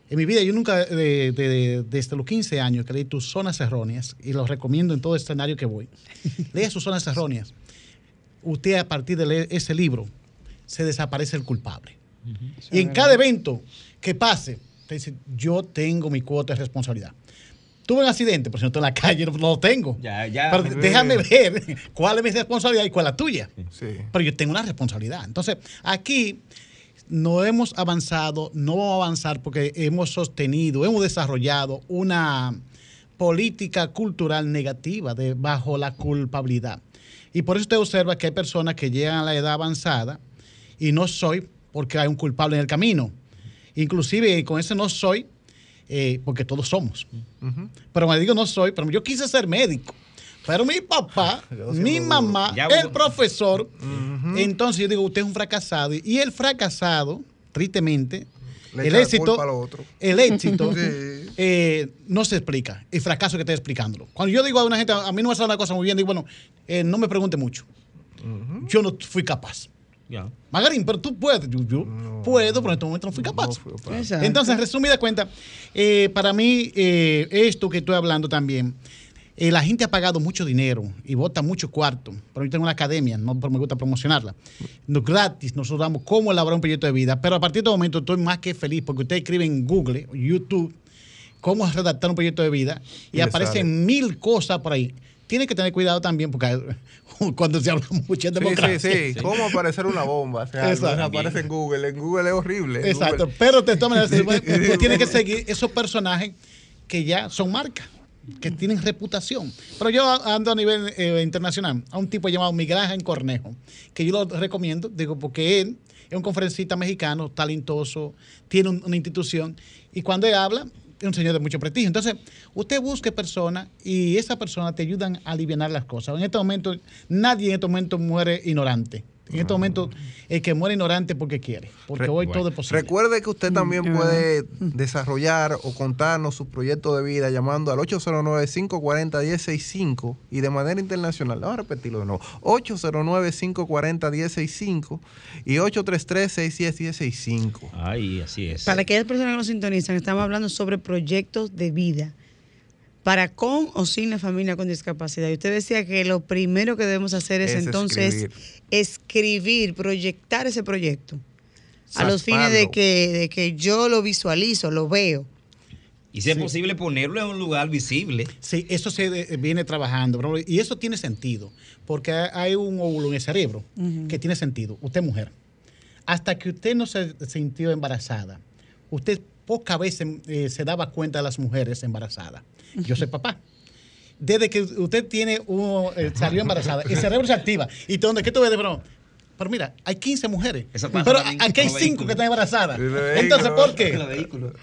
En mi vida, yo nunca, desde los 15 años que leí Tus Zonas Erróneas, y los recomiendo en todo escenario que voy, lea Sus Zonas Erróneas. Usted, a partir de leer ese libro, se desaparece el culpable. Y en cada evento que pase, usted dice, yo tengo mi cuota de responsabilidad. Tuve un accidente, por si no estoy en la calle, no lo tengo. Pero déjame ver cuál es mi responsabilidad y cuál es la tuya. Sí. Pero yo tengo una responsabilidad. Entonces, aquí... no hemos avanzado, no vamos a avanzar porque hemos sostenido, hemos desarrollado una política cultural negativa de bajo la culpabilidad. Y por eso usted observa que hay personas que llegan a la edad avanzada y no soy porque hay un culpable en el camino. Inclusive con ese no soy porque todos somos. Pero me digo no soy, pero yo quise ser médico. Pero mi papá, mi mamá, el profesor, entonces yo digo, usted es un fracasado. Y el fracasado, tristemente, el éxito no se explica. El fracaso que está explicándolo. Cuando yo digo a una gente, a mí no me sale una cosa muy bien, digo, bueno, no me pregunte mucho. Yo no fui capaz. Magarín, pero tú puedes. Yo puedo, pero en este momento no fui capaz. Entonces, en resumida cuenta, para mí, esto que estoy hablando también, la gente ha pagado mucho dinero y bota mucho cuarto. Pero yo tengo una academia, no me gusta promocionarla. No, gratis, nosotros damos cómo elaborar un proyecto de vida. Pero a partir de este momento estoy más que feliz porque usted escribe en Google, YouTube, cómo redactar un proyecto de vida y aparecen 1000 cosas por ahí. tiene que tener cuidado también, porque cuando se habla mucho de democracia. Sí, sí, sí. ¿Cómo aparecer una bomba? O sea, exacto. Aparece en Google. En Google es horrible. Exacto. Google. Pero de todas maneras, usted tiene que seguir esos personajes que ya son marcas, que tienen reputación. Pero yo ando a nivel internacional, a un tipo llamado Miguel Ángel Cornejo, que yo lo recomiendo, digo, porque él es un conferencista mexicano, talentoso, tiene una institución, y cuando él habla, es un señor de mucho prestigio. Entonces, usted busque personas y esas personas te ayudan a aliviar las cosas. En este momento, nadie en este momento muere ignorante. En este momento, el que muere ignorante porque quiere, porque hoy todo es posible. Recuerde que usted también puede desarrollar o contarnos su proyecto de vida llamando al 809-540-1065 y de manera internacional. Vamos a repetirlo de nuevo. 809-540-1065 y 833-610-1065. Ay, así es. Para aquellas personas que nos sintonizan, estamos hablando sobre proyectos de vida para con o sin la familia con discapacidad. Y usted decía que lo primero que debemos hacer es entonces escribir, proyectar ese proyecto. Zasparlo. A los fines de que yo lo visualizo, lo veo. Y si es posible ponerlo en un lugar visible. Sí, eso se viene trabajando. Y eso tiene sentido, porque hay un óvulo en el cerebro que tiene sentido. Usted es mujer. Hasta que usted no se sintió embarazada, usted pocas veces se daba cuenta de las mujeres embarazadas. Yo soy papá. Desde que usted tiene uno, salió embarazada, el cerebro se activa. Y donde que tú ves, pero mira, hay 15 mujeres, pero aquí hay 5 que están embarazadas. Entonces, ¿por qué?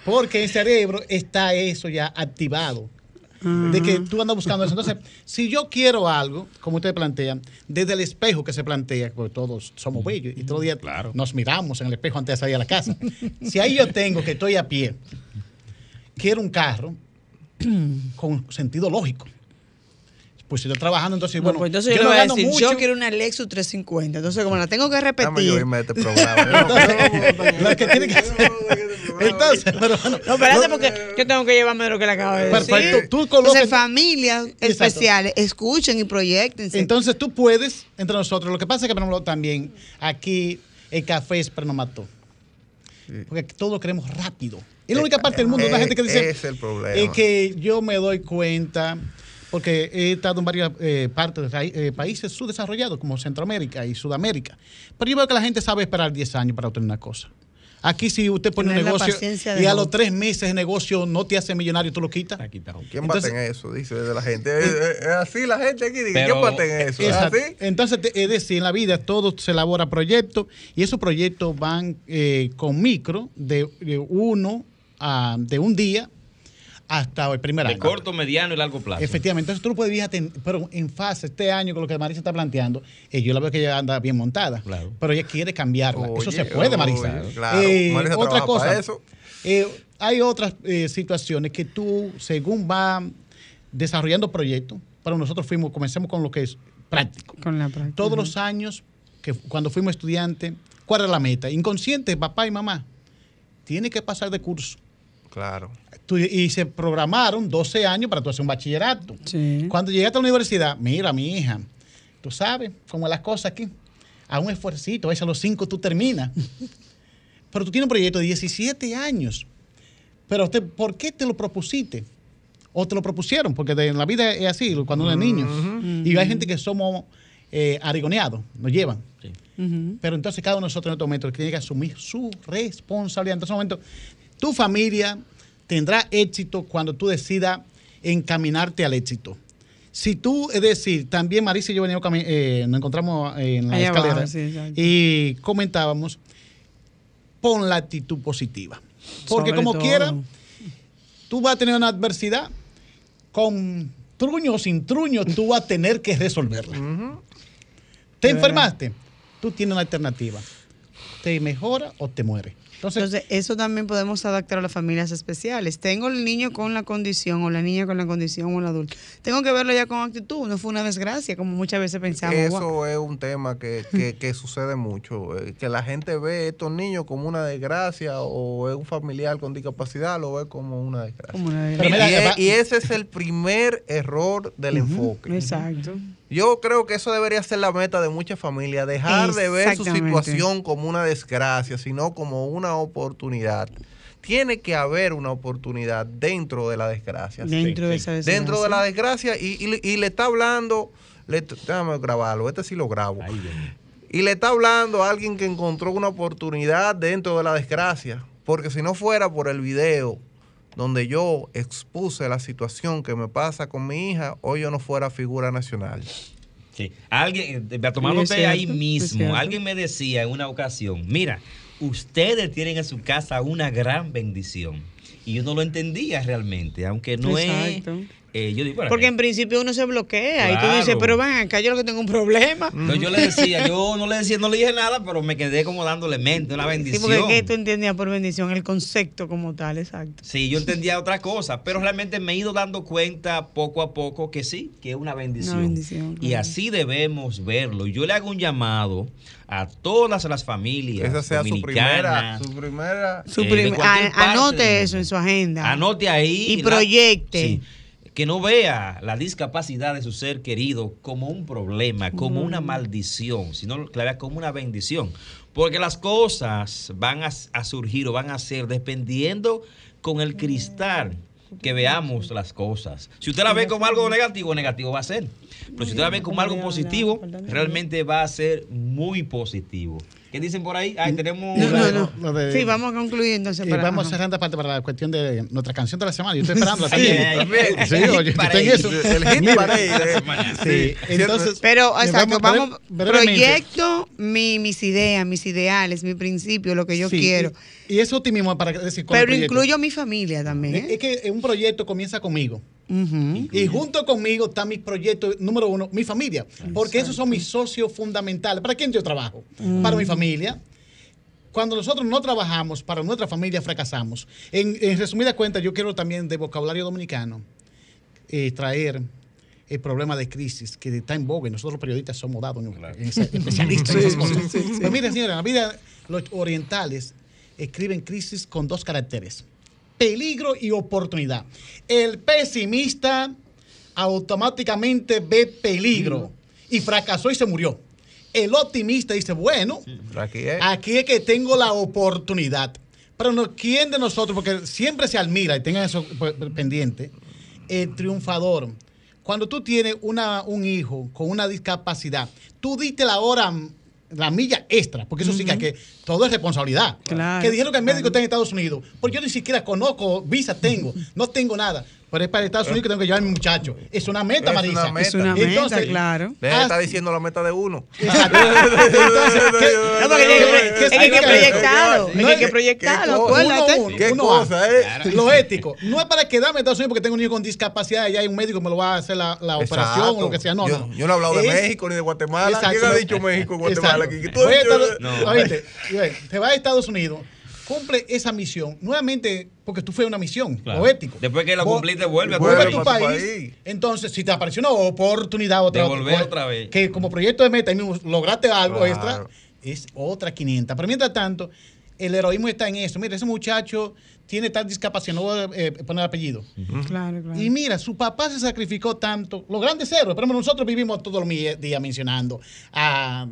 Porque el cerebro está eso ya activado. De que tú andas buscando eso. Entonces, si yo quiero algo, como ustedes plantean, desde el espejo que se plantea, porque todos somos bellos y todos los días nos miramos en el espejo antes de salir a la casa. Si ahí yo tengo que estoy a pie, quiero un carro con sentido lógico. Pues si estoy trabajando, entonces, bueno, pues entonces yo le voy a decir, yo quiero una Lexus 350. Entonces, como la tengo que repetir. Yo irme a este programa. La que tiene que hacer. Entonces, pero bueno, no, espérate, porque yo tengo que llevarme de lo que le acabo de decir. Entonces, familias especiales, escuchen y proyectense. Entonces, tú puedes, entre nosotros. Lo que pasa es que, por ejemplo, también aquí el café es prenomató. Porque todos queremos rápido. Es la única parte del mundo, la gente que dice. Es el problema. Es que yo me doy cuenta, porque he estado en varias partes de países subdesarrollados, como Centroamérica y Sudamérica. Pero yo veo que la gente sabe esperar 10 años para obtener una cosa. Aquí si usted pone un negocio y a los 3 meses el negocio no te hace millonario, tú lo quitas. ¿Quién bate en eso? Dice de la gente. Es así la gente aquí dice, ¿quién bate en eso? Exacto. ¿Así? Entonces, es decir, en la vida todo se elabora proyectos y esos proyectos van con micro de un día hasta el primer año. De corto, mediano y largo plazo. Efectivamente. Entonces tú lo puedes vivir, pero en fase, este año, con lo que Maritza está planteando, yo la veo que ella anda bien montada. Claro. Pero ella quiere cambiarla. Oye, eso se puede, Maritza. Claro. Maritza otra cosa. Para eso. Hay otras situaciones que tú, según va desarrollando proyectos, pero nosotros comencemos con lo que es práctico. Con la práctica. Todos los años, que cuando fuimos estudiantes, ¿cuál era la meta? Inconsciente, papá y mamá, tiene que pasar de curso. Claro. Y se programaron 12 años para tú hacer un bachillerato. Sí. Cuando llegaste a la universidad, mira, mi hija, tú sabes cómo las cosas aquí. A un esfuercito, a los 5 tú terminas. Pero tú tienes un proyecto de 17 años. Pero usted, ¿por qué te lo propusiste? O te lo propusieron, porque en la vida es así, cuando uno es niño. Y hay gente que somos arigoneados, nos llevan. Sí. Pero entonces cada uno de nosotros en este momento tiene que asumir su responsabilidad. Entonces, en este momento, tu familia tendrá éxito cuando tú decidas encaminarte al éxito. Si tú, es decir, también Marisa y yo venimos, nos encontramos en la escalera abajo, y comentábamos, pon la actitud positiva. Porque sobre como quiera, tú vas a tener una adversidad, con truño o sin truño, tú vas a tener que resolverla. Te enfermaste, tú tienes una alternativa. Te mejora o te muere. Entonces, eso también podemos adaptar a las familias especiales. Tengo el niño con la condición o la niña con la condición o el adulto. Tengo que verlo ya con actitud. No fue una desgracia, como muchas veces pensamos. Eso es un tema que sucede mucho. Que la gente ve a estos niños como una desgracia o es un familiar con discapacidad, lo ve como una desgracia. Como una desgracia. Y ese es el primer error del enfoque. Exacto. Yo creo que eso debería ser la meta de muchas familias, dejar de ver su situación como una desgracia, sino como una oportunidad. tiene que haber una oportunidad dentro de la desgracia. Dentro de esa desgracia. Dentro de la desgracia y le está hablando, déjame grabarlo, este sí lo grabo. Y le está hablando a alguien que encontró una oportunidad dentro de la desgracia, porque si no fuera por el video donde yo expuse la situación que me pasa con mi hija, hoy yo no fuera figura nacional. Sí. Alguien, tomándote ahí mismo, alguien me decía en una ocasión, mira, ustedes tienen en su casa una gran bendición. Y yo no lo entendía realmente, aunque no es... yo digo, porque en principio uno se bloquea, claro. Y tú dices, pero van acá, yo lo que tengo un problema. No, yo le decía, no le dije nada, pero me quedé como dándole mente, una bendición. Sí, porque es que tú entendías por bendición el concepto como tal, exacto. Sí, yo entendía otra cosa, pero realmente me he ido dando cuenta poco a poco que sí, que es una bendición. Una bendición, claro. Y así debemos verlo. Yo le hago un llamado a todas las familias. Esa sea dominicanas, anote eso en su agenda. Anote ahí. Y proyecte. Sí. Que no vea la discapacidad de su ser querido como un problema, como una maldición, sino que la vea como una bendición. Porque las cosas van a surgir o van a ser dependiendo con el cristal que veamos las cosas. Si usted la ve como algo negativo, negativo va a ser. Pero si usted la ve como algo positivo, realmente va a ser muy positivo. ¿Qué dicen por ahí? Ahí tenemos... No. Sí, vamos concluyendo. Sí, vamos cerrando parte para la cuestión de nuestra canción de la semana. Yo estoy esperando. Entonces, pero, exacto, vamos... Proyecto mis ideas, mis ideales, mi principio, lo que yo quiero. Y es optimismo para decir... Pero incluyo a mi familia también. Es que un proyecto comienza conmigo. Y junto conmigo está mi proyecto número uno, mi familia. Porque esos son mis socios fundamentales. ¿Para quién yo trabajo? Para mi familia. Cuando nosotros no trabajamos para nuestra familia, fracasamos. En resumidas cuentas, yo quiero también de vocabulario dominicano traer el problema de crisis que está en boga. Nosotros los periodistas somos dados, especialistas en esas cosas. Pero miren, señores, la vida, los orientales escriben crisis con dos caracteres: peligro y oportunidad. El pesimista automáticamente ve peligro y fracasó y se murió. El optimista dice, bueno, aquí es que tengo la oportunidad. Pero no, ¿quién de nosotros? Porque siempre se admira, y tengan eso pendiente, el triunfador. Cuando tú tienes un hijo con una discapacidad, tú diste la hora... la milla extra, porque eso sí que todo es responsabilidad. Claro, que dijeron que el médico está en Estados Unidos, porque yo ni siquiera conozco, visa tengo, no tengo nada. Pero es para Estados Unidos que tengo que llevar a mi muchacho. Es una meta, Maritza. Es una meta, entonces, claro. Está diciendo la meta de uno. Hay que proyectarlo. Qué cosa, lo ético. No es para quedarme en Estados Unidos porque tengo un niño con discapacidad y hay un médico que me lo va a hacer la operación o lo que sea. No, yo no he hablado de México ni de Guatemala. ¿Quién ha dicho México, Guatemala? Te vas a Estados Unidos, cumple esa misión, nuevamente, porque tú fue una misión, claro, o ético. Después que la cumpliste, vuelve a tu país. Entonces, si te apareció una oportunidad otra vez, que como proyecto de meta y lograste algo extra, es otra 500. Pero mientras tanto, el heroísmo está en eso. Mira, ese muchacho tiene tal discapacidad, no voy a poner apellido. Claro. Y mira, su papá se sacrificó tanto. Los grandes héroes, pero nosotros vivimos todos los días mencionando a...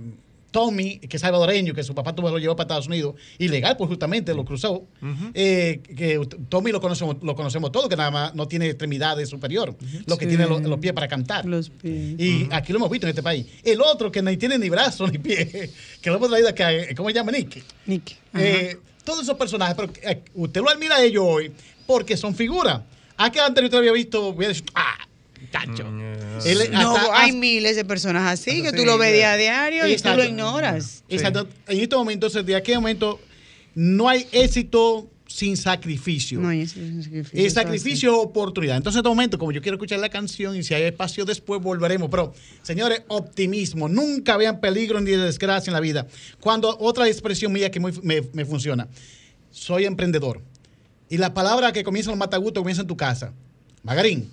Tommy, que es salvadoreño, que su papá lo llevó para Estados Unidos, ilegal, pues justamente lo cruzó. Que Tommy lo conocemos todos, que nada más no tiene extremidades superior, lo que tiene los pies para cantar. Los pies. Y aquí lo hemos visto en este país. El otro que no tiene ni brazos ni pies, que lo hemos traído acá, ¿cómo se llama? Nick. Todos esos personajes, pero usted lo admira a ellos hoy porque son figuras. Aquí antes usted lo había visto, voy a decir, Tacho. Hay miles de personas así que tú lo ves a diario y tú lo ignoras. Exacto. Sí. En este momento, de aquel momento, no hay éxito sin sacrificio. No hay éxito sin sacrificio. El sacrificio es oportunidad. Entonces, en este momento, como yo quiero escuchar la canción y si hay espacio después volveremos. Pero, señores, optimismo. Nunca vean peligro ni desgracia en la vida. Cuando otra expresión mía que me funciona, soy emprendedor. Y la palabra que comienza en los matagustos comienza en tu casa. Magarín.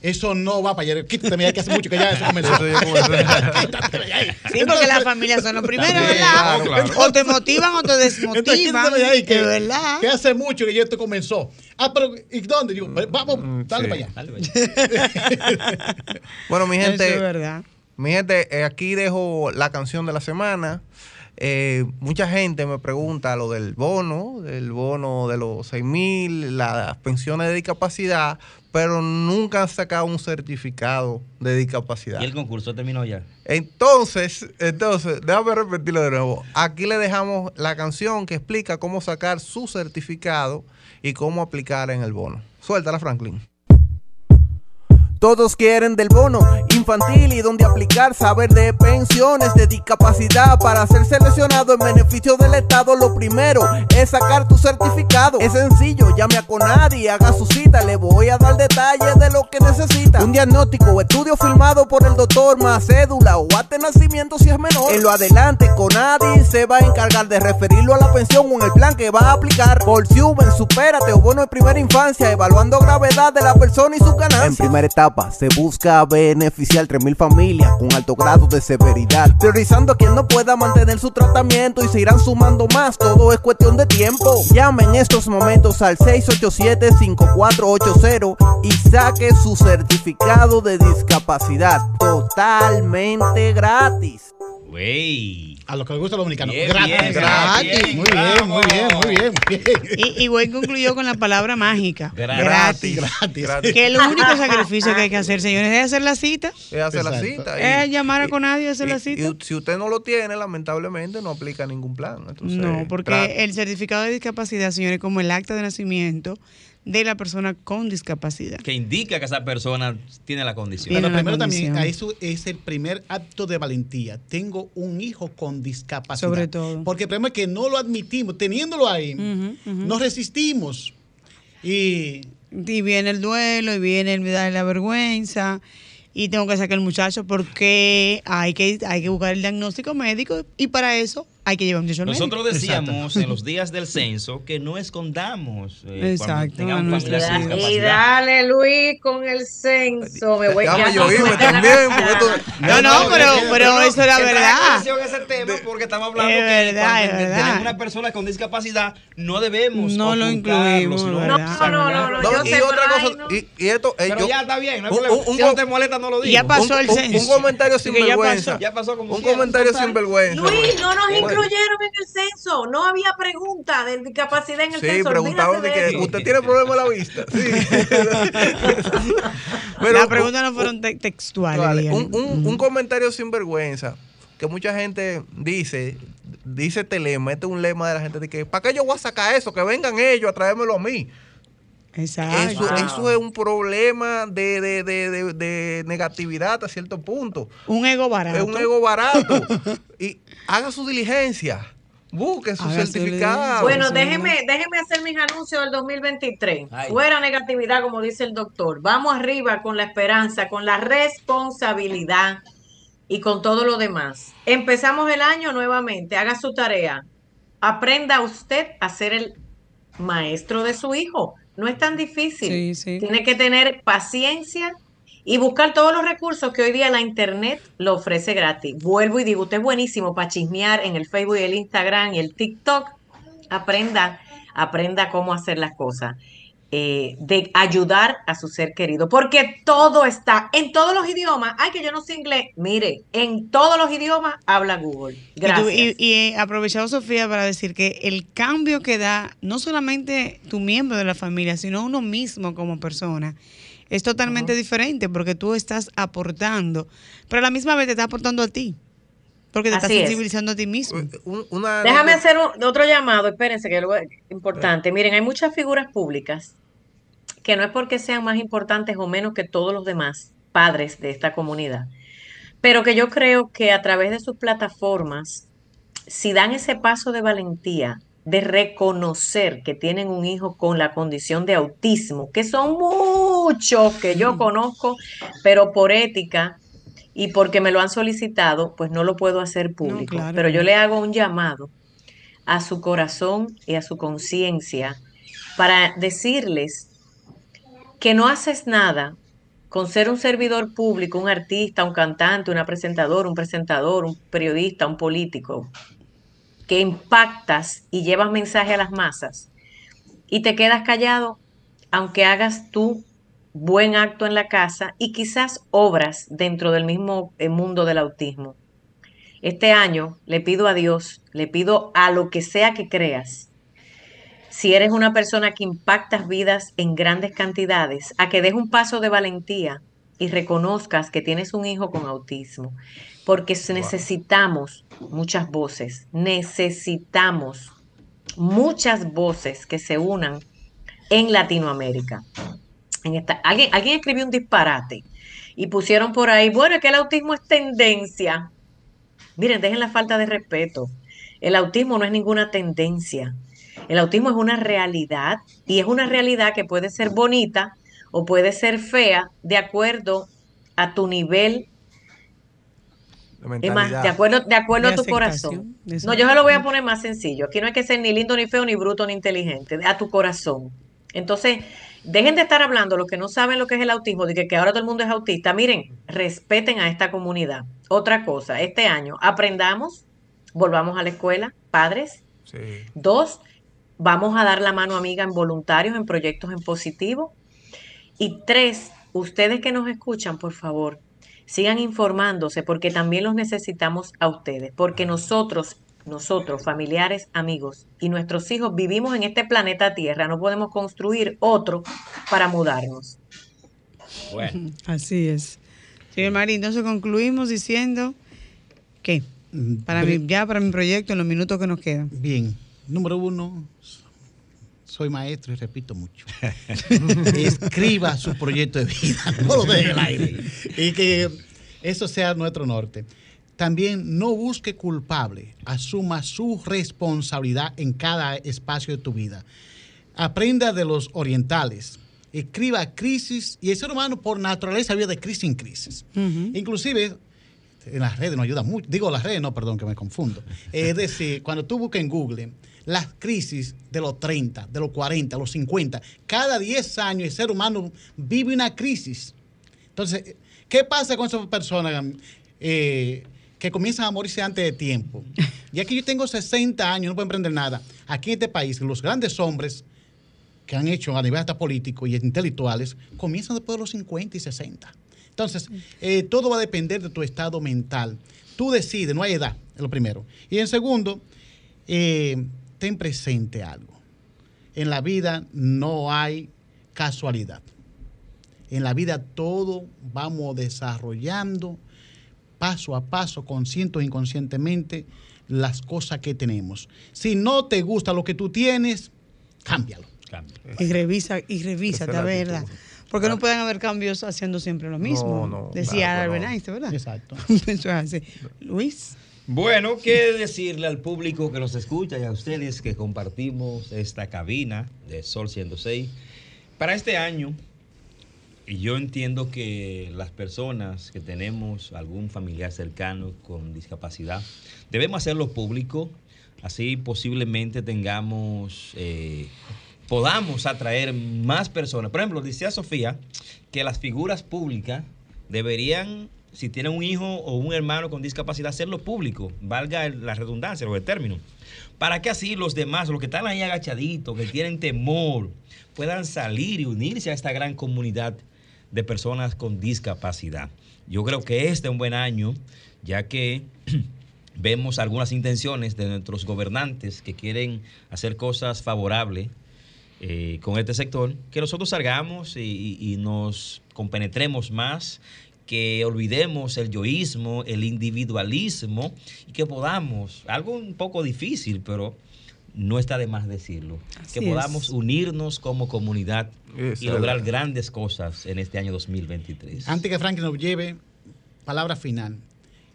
Eso no va para allá. Quítate, mira, que hace mucho que ya eso comenzó. Sí, porque las familias son los primeros, ¿verdad? Claro. O te motivan o te desmotivan. Entonces, quítate ahí, que, ¿verdad? Que hace mucho que ya esto comenzó. Pero ¿y dónde? Digo, vamos, dale para allá. Bueno, mi gente, eso es verdad. Mi gente, aquí dejo la canción de la semana. Mucha gente me pregunta lo del bono, el bono de los 6,000, las pensiones de discapacidad, pero nunca han sacado un certificado de discapacidad. ¿Y el concurso terminó ya? Entonces, déjame repetirlo de nuevo. Aquí le dejamos la canción que explica cómo sacar su certificado y cómo aplicar en el bono. Suéltala, Franklin. Todos quieren del bono infantil y donde aplicar, saber de pensiones de discapacidad para ser seleccionado en beneficio del Estado. Lo primero es sacar tu certificado. Es sencillo, llame a CONADIS, haga su cita, le voy a dar detalles de lo que necesita. Un diagnóstico o estudio firmado por el doctor, más cédula o acta de nacimiento si es menor. En lo adelante, CONADIS se va a encargar de referirlo a la pensión o en el plan que va a aplicar. Por si hubo en supérate o bono de primera infancia, evaluando gravedad de la persona y sus ganancias. En primera etapa se busca beneficiar 3,000 familias con alto grado de severidad, priorizando a quien no pueda mantener su tratamiento y se irán sumando más, todo es cuestión de tiempo. Llame en estos momentos al 687-5480 y saque su certificado de discapacidad totalmente gratis. Wey. A los que les gusta los dominicanos. Gratis. Muy bien. Y Wayne concluyó con la palabra mágica. Gratis. Que el único sacrificio que hay que hacer, señores, es hacer la cita. Es llamar a CONADIS y hacer la cita. Y si usted no lo tiene, lamentablemente no aplica ningún plan. Entonces, no, porque el certificado de discapacidad, señores, como el acta de nacimiento de la persona con discapacidad, que indica que esa persona tiene la condición. Pero primero también, a eso es el primer acto de valentía. Tengo un hijo con discapacidad. Sobre todo. Porque el problema es que no lo admitimos. Teniéndolo ahí, nos resistimos. Y viene el duelo, y viene el olvidar la vergüenza. Y tengo que sacar al muchacho porque hay que buscar el diagnóstico médico y para eso hay que llevar un muchacho al médico. Nosotros decíamos en los días del censo que no escondamos. Exacto. Tengamos y dale, Luis, con el censo. Me voy a llover también. Pero eso era verdad. Atención a ese tema porque estamos hablando que tenemos una persona con discapacidad, no debemos. No lo incluimos. No. Y otra cosa. Y esto. Pero ya está bien. Si no te molesta, no lo digas. Ya pasó el censo. Un comentario sin vergüenza. Un comentario sin vergüenza. Luis, no nos incluyó. Incluyeron en el censo, no había pregunta de discapacidad en el censo. Sí, preguntaban de que usted tiene problema a la vista. Sí. Pero las preguntas no fueron textuales. Vale, un comentario sin vergüenza que mucha gente dice este lema, este es un lema de la gente de que ¿para qué yo voy a sacar eso? Que vengan ellos a traérmelo a mí. Exacto. Eso es un problema de negatividad a cierto punto. Un ego barato. Es un ego barato. Y haga su diligencia. Busque su certificado. Bueno, déjeme hacer mis anuncios del 2023. Ay. Fuera negatividad, como dice el doctor. Vamos arriba con la esperanza, con la responsabilidad y con todo lo demás. Empezamos el año nuevamente. Haga su tarea. Aprenda usted a ser el maestro de su hijo. No es tan difícil. Sí. Tiene que tener paciencia y buscar todos los recursos que hoy día la internet lo ofrece gratis. Vuelvo y digo, usted es buenísimo para chismear en el Facebook, el Instagram y el TikTok. Aprenda cómo hacer las cosas. De ayudar a su ser querido. Porque todo está en todos los idiomas. Ay, que yo no sé inglés. Mire, en todos los idiomas habla Google. Gracias. Y aprovechado, Sofía, para decir que el cambio que da no solamente tu miembro de la familia, sino uno mismo como persona, es totalmente diferente porque tú estás aportando, pero a la misma vez te estás aportando a ti. Porque te así estás sensibilizando a ti mismo. Déjame hacer otro llamado, espérense, que es algo importante. Miren, hay muchas figuras públicas que no es porque sean más importantes o menos que todos los demás padres de esta comunidad, pero que yo creo que a través de sus plataformas, si dan ese paso de valentía, de reconocer que tienen un hijo con la condición de autismo, que son muchos que yo conozco, pero por ética y porque me lo han solicitado, pues no lo puedo hacer público. No, claro. Pero yo le hago un llamado a su corazón y a su conciencia para decirles que no haces nada con ser un servidor público, un artista, un cantante, una presentadora, un presentador, un periodista, un político, que impactas y llevas mensaje a las masas y te quedas callado, aunque hagas tú buen acto en la casa y quizás obras dentro del mismo mundo del autismo. Este año le pido a Dios, le pido a lo que sea que creas, si eres una persona que impactas vidas en grandes cantidades, a que des un paso de valentía y reconozcas que tienes un hijo con autismo, porque necesitamos muchas voces, necesitamos muchas voces que se unan en Latinoamérica. Alguien escribió un disparate y pusieron por ahí, bueno, es que el autismo es tendencia. Miren, dejen la falta de respeto. El autismo no es ninguna tendencia. El autismo es una realidad, y es una realidad que puede ser bonita o puede ser fea de acuerdo a tu nivel, de acuerdo a tu corazón. No, yo se lo voy a poner más sencillo. Aquí no hay que ser ni lindo, ni feo, ni bruto, ni inteligente. A tu corazón. Entonces, dejen de estar hablando los que no saben lo que es el autismo, de que ahora todo el mundo es autista. Miren, respeten a esta comunidad. Otra cosa, este año, aprendamos, volvamos a la escuela, padres. Sí. 2, vamos a dar la mano amiga en voluntarios, en proyectos en positivo. Y 3, ustedes que nos escuchan, por favor, sigan informándose, porque también los necesitamos a ustedes, porque nosotros, familiares, amigos y nuestros hijos vivimos en este planeta Tierra, no podemos construir otro para mudarnos. Bueno. Así es. Señor Marín, entonces concluimos diciendo que para mi proyecto, en los minutos que nos quedan. Bien. Número 1, soy maestro y repito mucho. Escriba su proyecto de vida, no lo deje al aire. Y que eso sea nuestro norte. También no busque culpable, asuma su responsabilidad en cada espacio de tu vida. Aprenda de los orientales, escriba crisis, y el ser humano por naturaleza vive de crisis en crisis. Inclusive, en las redes nos ayuda mucho, es decir, cuando tú buscas en Google, las crisis de los 30, de los 40, de los 50, cada 10 años el ser humano vive una crisis. Entonces, ¿qué pasa con esas personas que comienzan a morirse antes de tiempo? Ya que yo tengo 60 años, no puedo emprender nada. Aquí en este país, los grandes hombres que han hecho a nivel hasta político y intelectuales, comienzan después de los 50 y 60. Entonces, todo va a depender de tu estado mental. Tú decides, no hay edad, es lo primero. Y en segundo, ten presente algo. En la vida no hay casualidad. En la vida todo vamos desarrollando paso a paso, consciente o inconscientemente, las cosas que tenemos. Si no te gusta lo que tú tienes, cámbialo. Y revísate, ¿verdad? Porque no pueden haber cambios haciendo siempre lo mismo. No, decía Albert Einstein, ¿verdad? Exacto. Eso es así. Luis. Bueno, ¿qué decirle al público que nos escucha y a ustedes que compartimos esta cabina de Sol 106? Para este año, y yo entiendo que las personas que tenemos algún familiar cercano con discapacidad, debemos hacerlo público, así posiblemente tengamos, podamos atraer más personas. Por ejemplo, decía Sofía que las figuras públicas deberían, si tienen un hijo o un hermano con discapacidad, hacerlo público, valga la redundancia, los términos, para que así los demás, los que están ahí agachaditos, que tienen temor, puedan salir y unirse a esta gran comunidad de personas con discapacidad. Yo creo que este es un buen año, ya que vemos algunas intenciones de nuestros gobernantes que quieren hacer cosas favorables con este sector, que nosotros salgamos y nos compenetremos más, que olvidemos el yoísmo, el individualismo, y que podamos, algo un poco difícil, pero no está de más decirlo, así que podamos unirnos como comunidad y lograr grandes cosas en este año 2023. Antes que Franklin nos lleve, palabra final.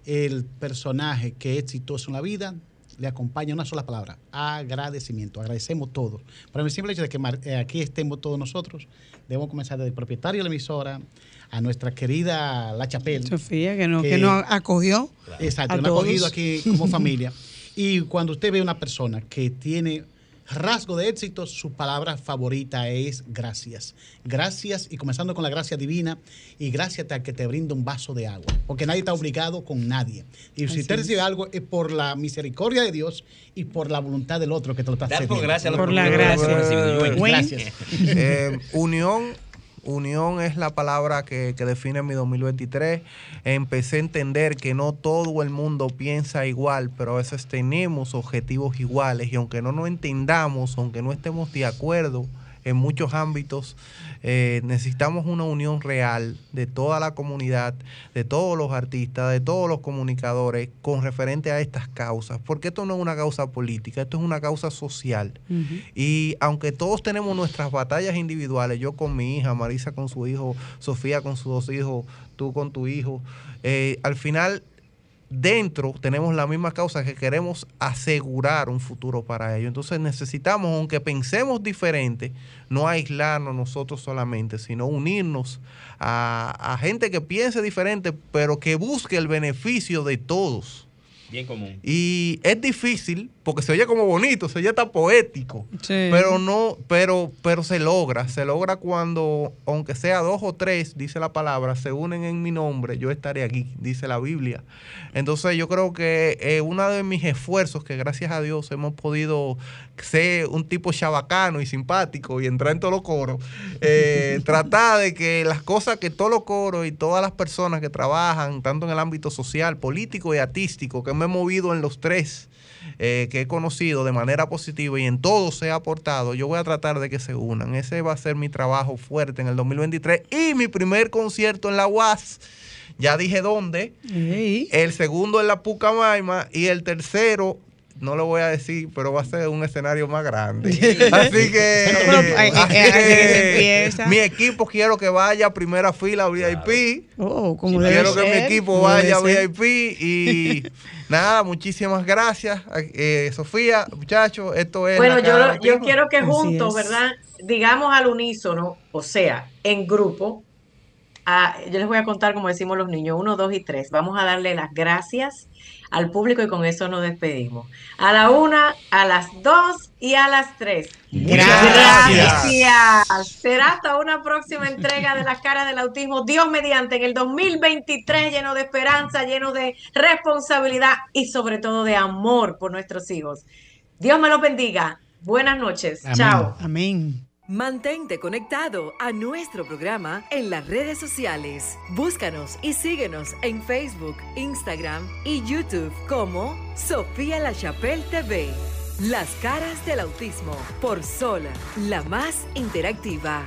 El personaje que es exitoso en la vida le acompaña una sola palabra: agradecimiento. Agradecemos todos. Para mí, siempre el hecho de que aquí estemos todos nosotros, debemos comenzar desde el propietario de la emisora, a nuestra querida La Chapelle. Sofía, que nos acogió. Exacto, nos ha acogido aquí como familia. Y cuando usted ve una persona que tiene rasgo de éxito, su palabra favorita es gracias. Gracias, y comenzando con la gracia divina, y gracias a que te brinda un vaso de agua, porque nadie está obligado con nadie. Y así, si usted recibe algo, es por la misericordia de Dios y por la voluntad del otro que te lo está haciendo. Por la gracia. Unión Unión es la palabra que define mi 2023. Empecé a entender que no todo el mundo piensa igual, pero a veces tenemos objetivos iguales y aunque no nos entendamos, aunque no estemos de acuerdo en muchos ámbitos, necesitamos una unión real de toda la comunidad, de todos los artistas, de todos los comunicadores con referente a estas causas, porque esto no es una causa política, esto es una causa social. Uh-huh. Y aunque todos tenemos nuestras batallas individuales, yo con mi hija, Maritza con su hijo, Sofía con sus dos hijos, tú con tu hijo, al final dentro tenemos la misma causa, que queremos asegurar un futuro para ellos. Entonces necesitamos, aunque pensemos diferente, no aislarnos nosotros solamente, sino unirnos a gente que piense diferente, pero que busque el beneficio de todos. Bien común. Y es difícil, porque se oye como bonito, se oye tan poético, sí, pero no, pero se logra cuando, aunque sea 2 o 3, dice la palabra, se unen en mi nombre, yo estaré aquí, dice la Biblia. Entonces yo creo que uno de mis esfuerzos, que gracias a Dios hemos podido ser un tipo chabacano y simpático y entrar en todos los coros, tratar de que las cosas que todos los coros y todas las personas que trabajan, tanto en el ámbito social, político y artístico, que me he movido en los tres que he conocido de manera positiva y en todos he aportado, yo voy a tratar de que se unan. Ese va a ser mi trabajo fuerte en el 2023 y mi primer concierto en la UAS. Ya dije dónde. Hey. El segundo en la Pucamaima y el tercero, no lo voy a decir, pero va a ser un escenario más grande. Así que, mi equipo quiero que vaya a primera fila VIP. Oh, como quiero que mi equipo vaya VIP. Y nada, muchísimas gracias, Sofía, muchachos. Esto es. Bueno, yo quiero que juntos, ¿verdad? Digamos al unísono, o sea, en grupo. Yo les voy a contar como decimos los niños, 1, 2 y 3. Vamos a darle las gracias al público y con eso nos despedimos. A la 1, a las 2 y a las 3. Gracias. Gracias. Será hasta una próxima entrega de Las Caras del Autismo, Dios mediante, en el 2023, lleno de esperanza, lleno de responsabilidad y sobre todo de amor por nuestros hijos. Dios me los bendiga. Buenas noches. Amén. Chao. Amén. Mantente conectado a nuestro programa en las redes sociales. Búscanos y síguenos en Facebook, Instagram y YouTube como Sofía La Chapelle TV. Las Caras del Autismo por Sol, la más interactiva.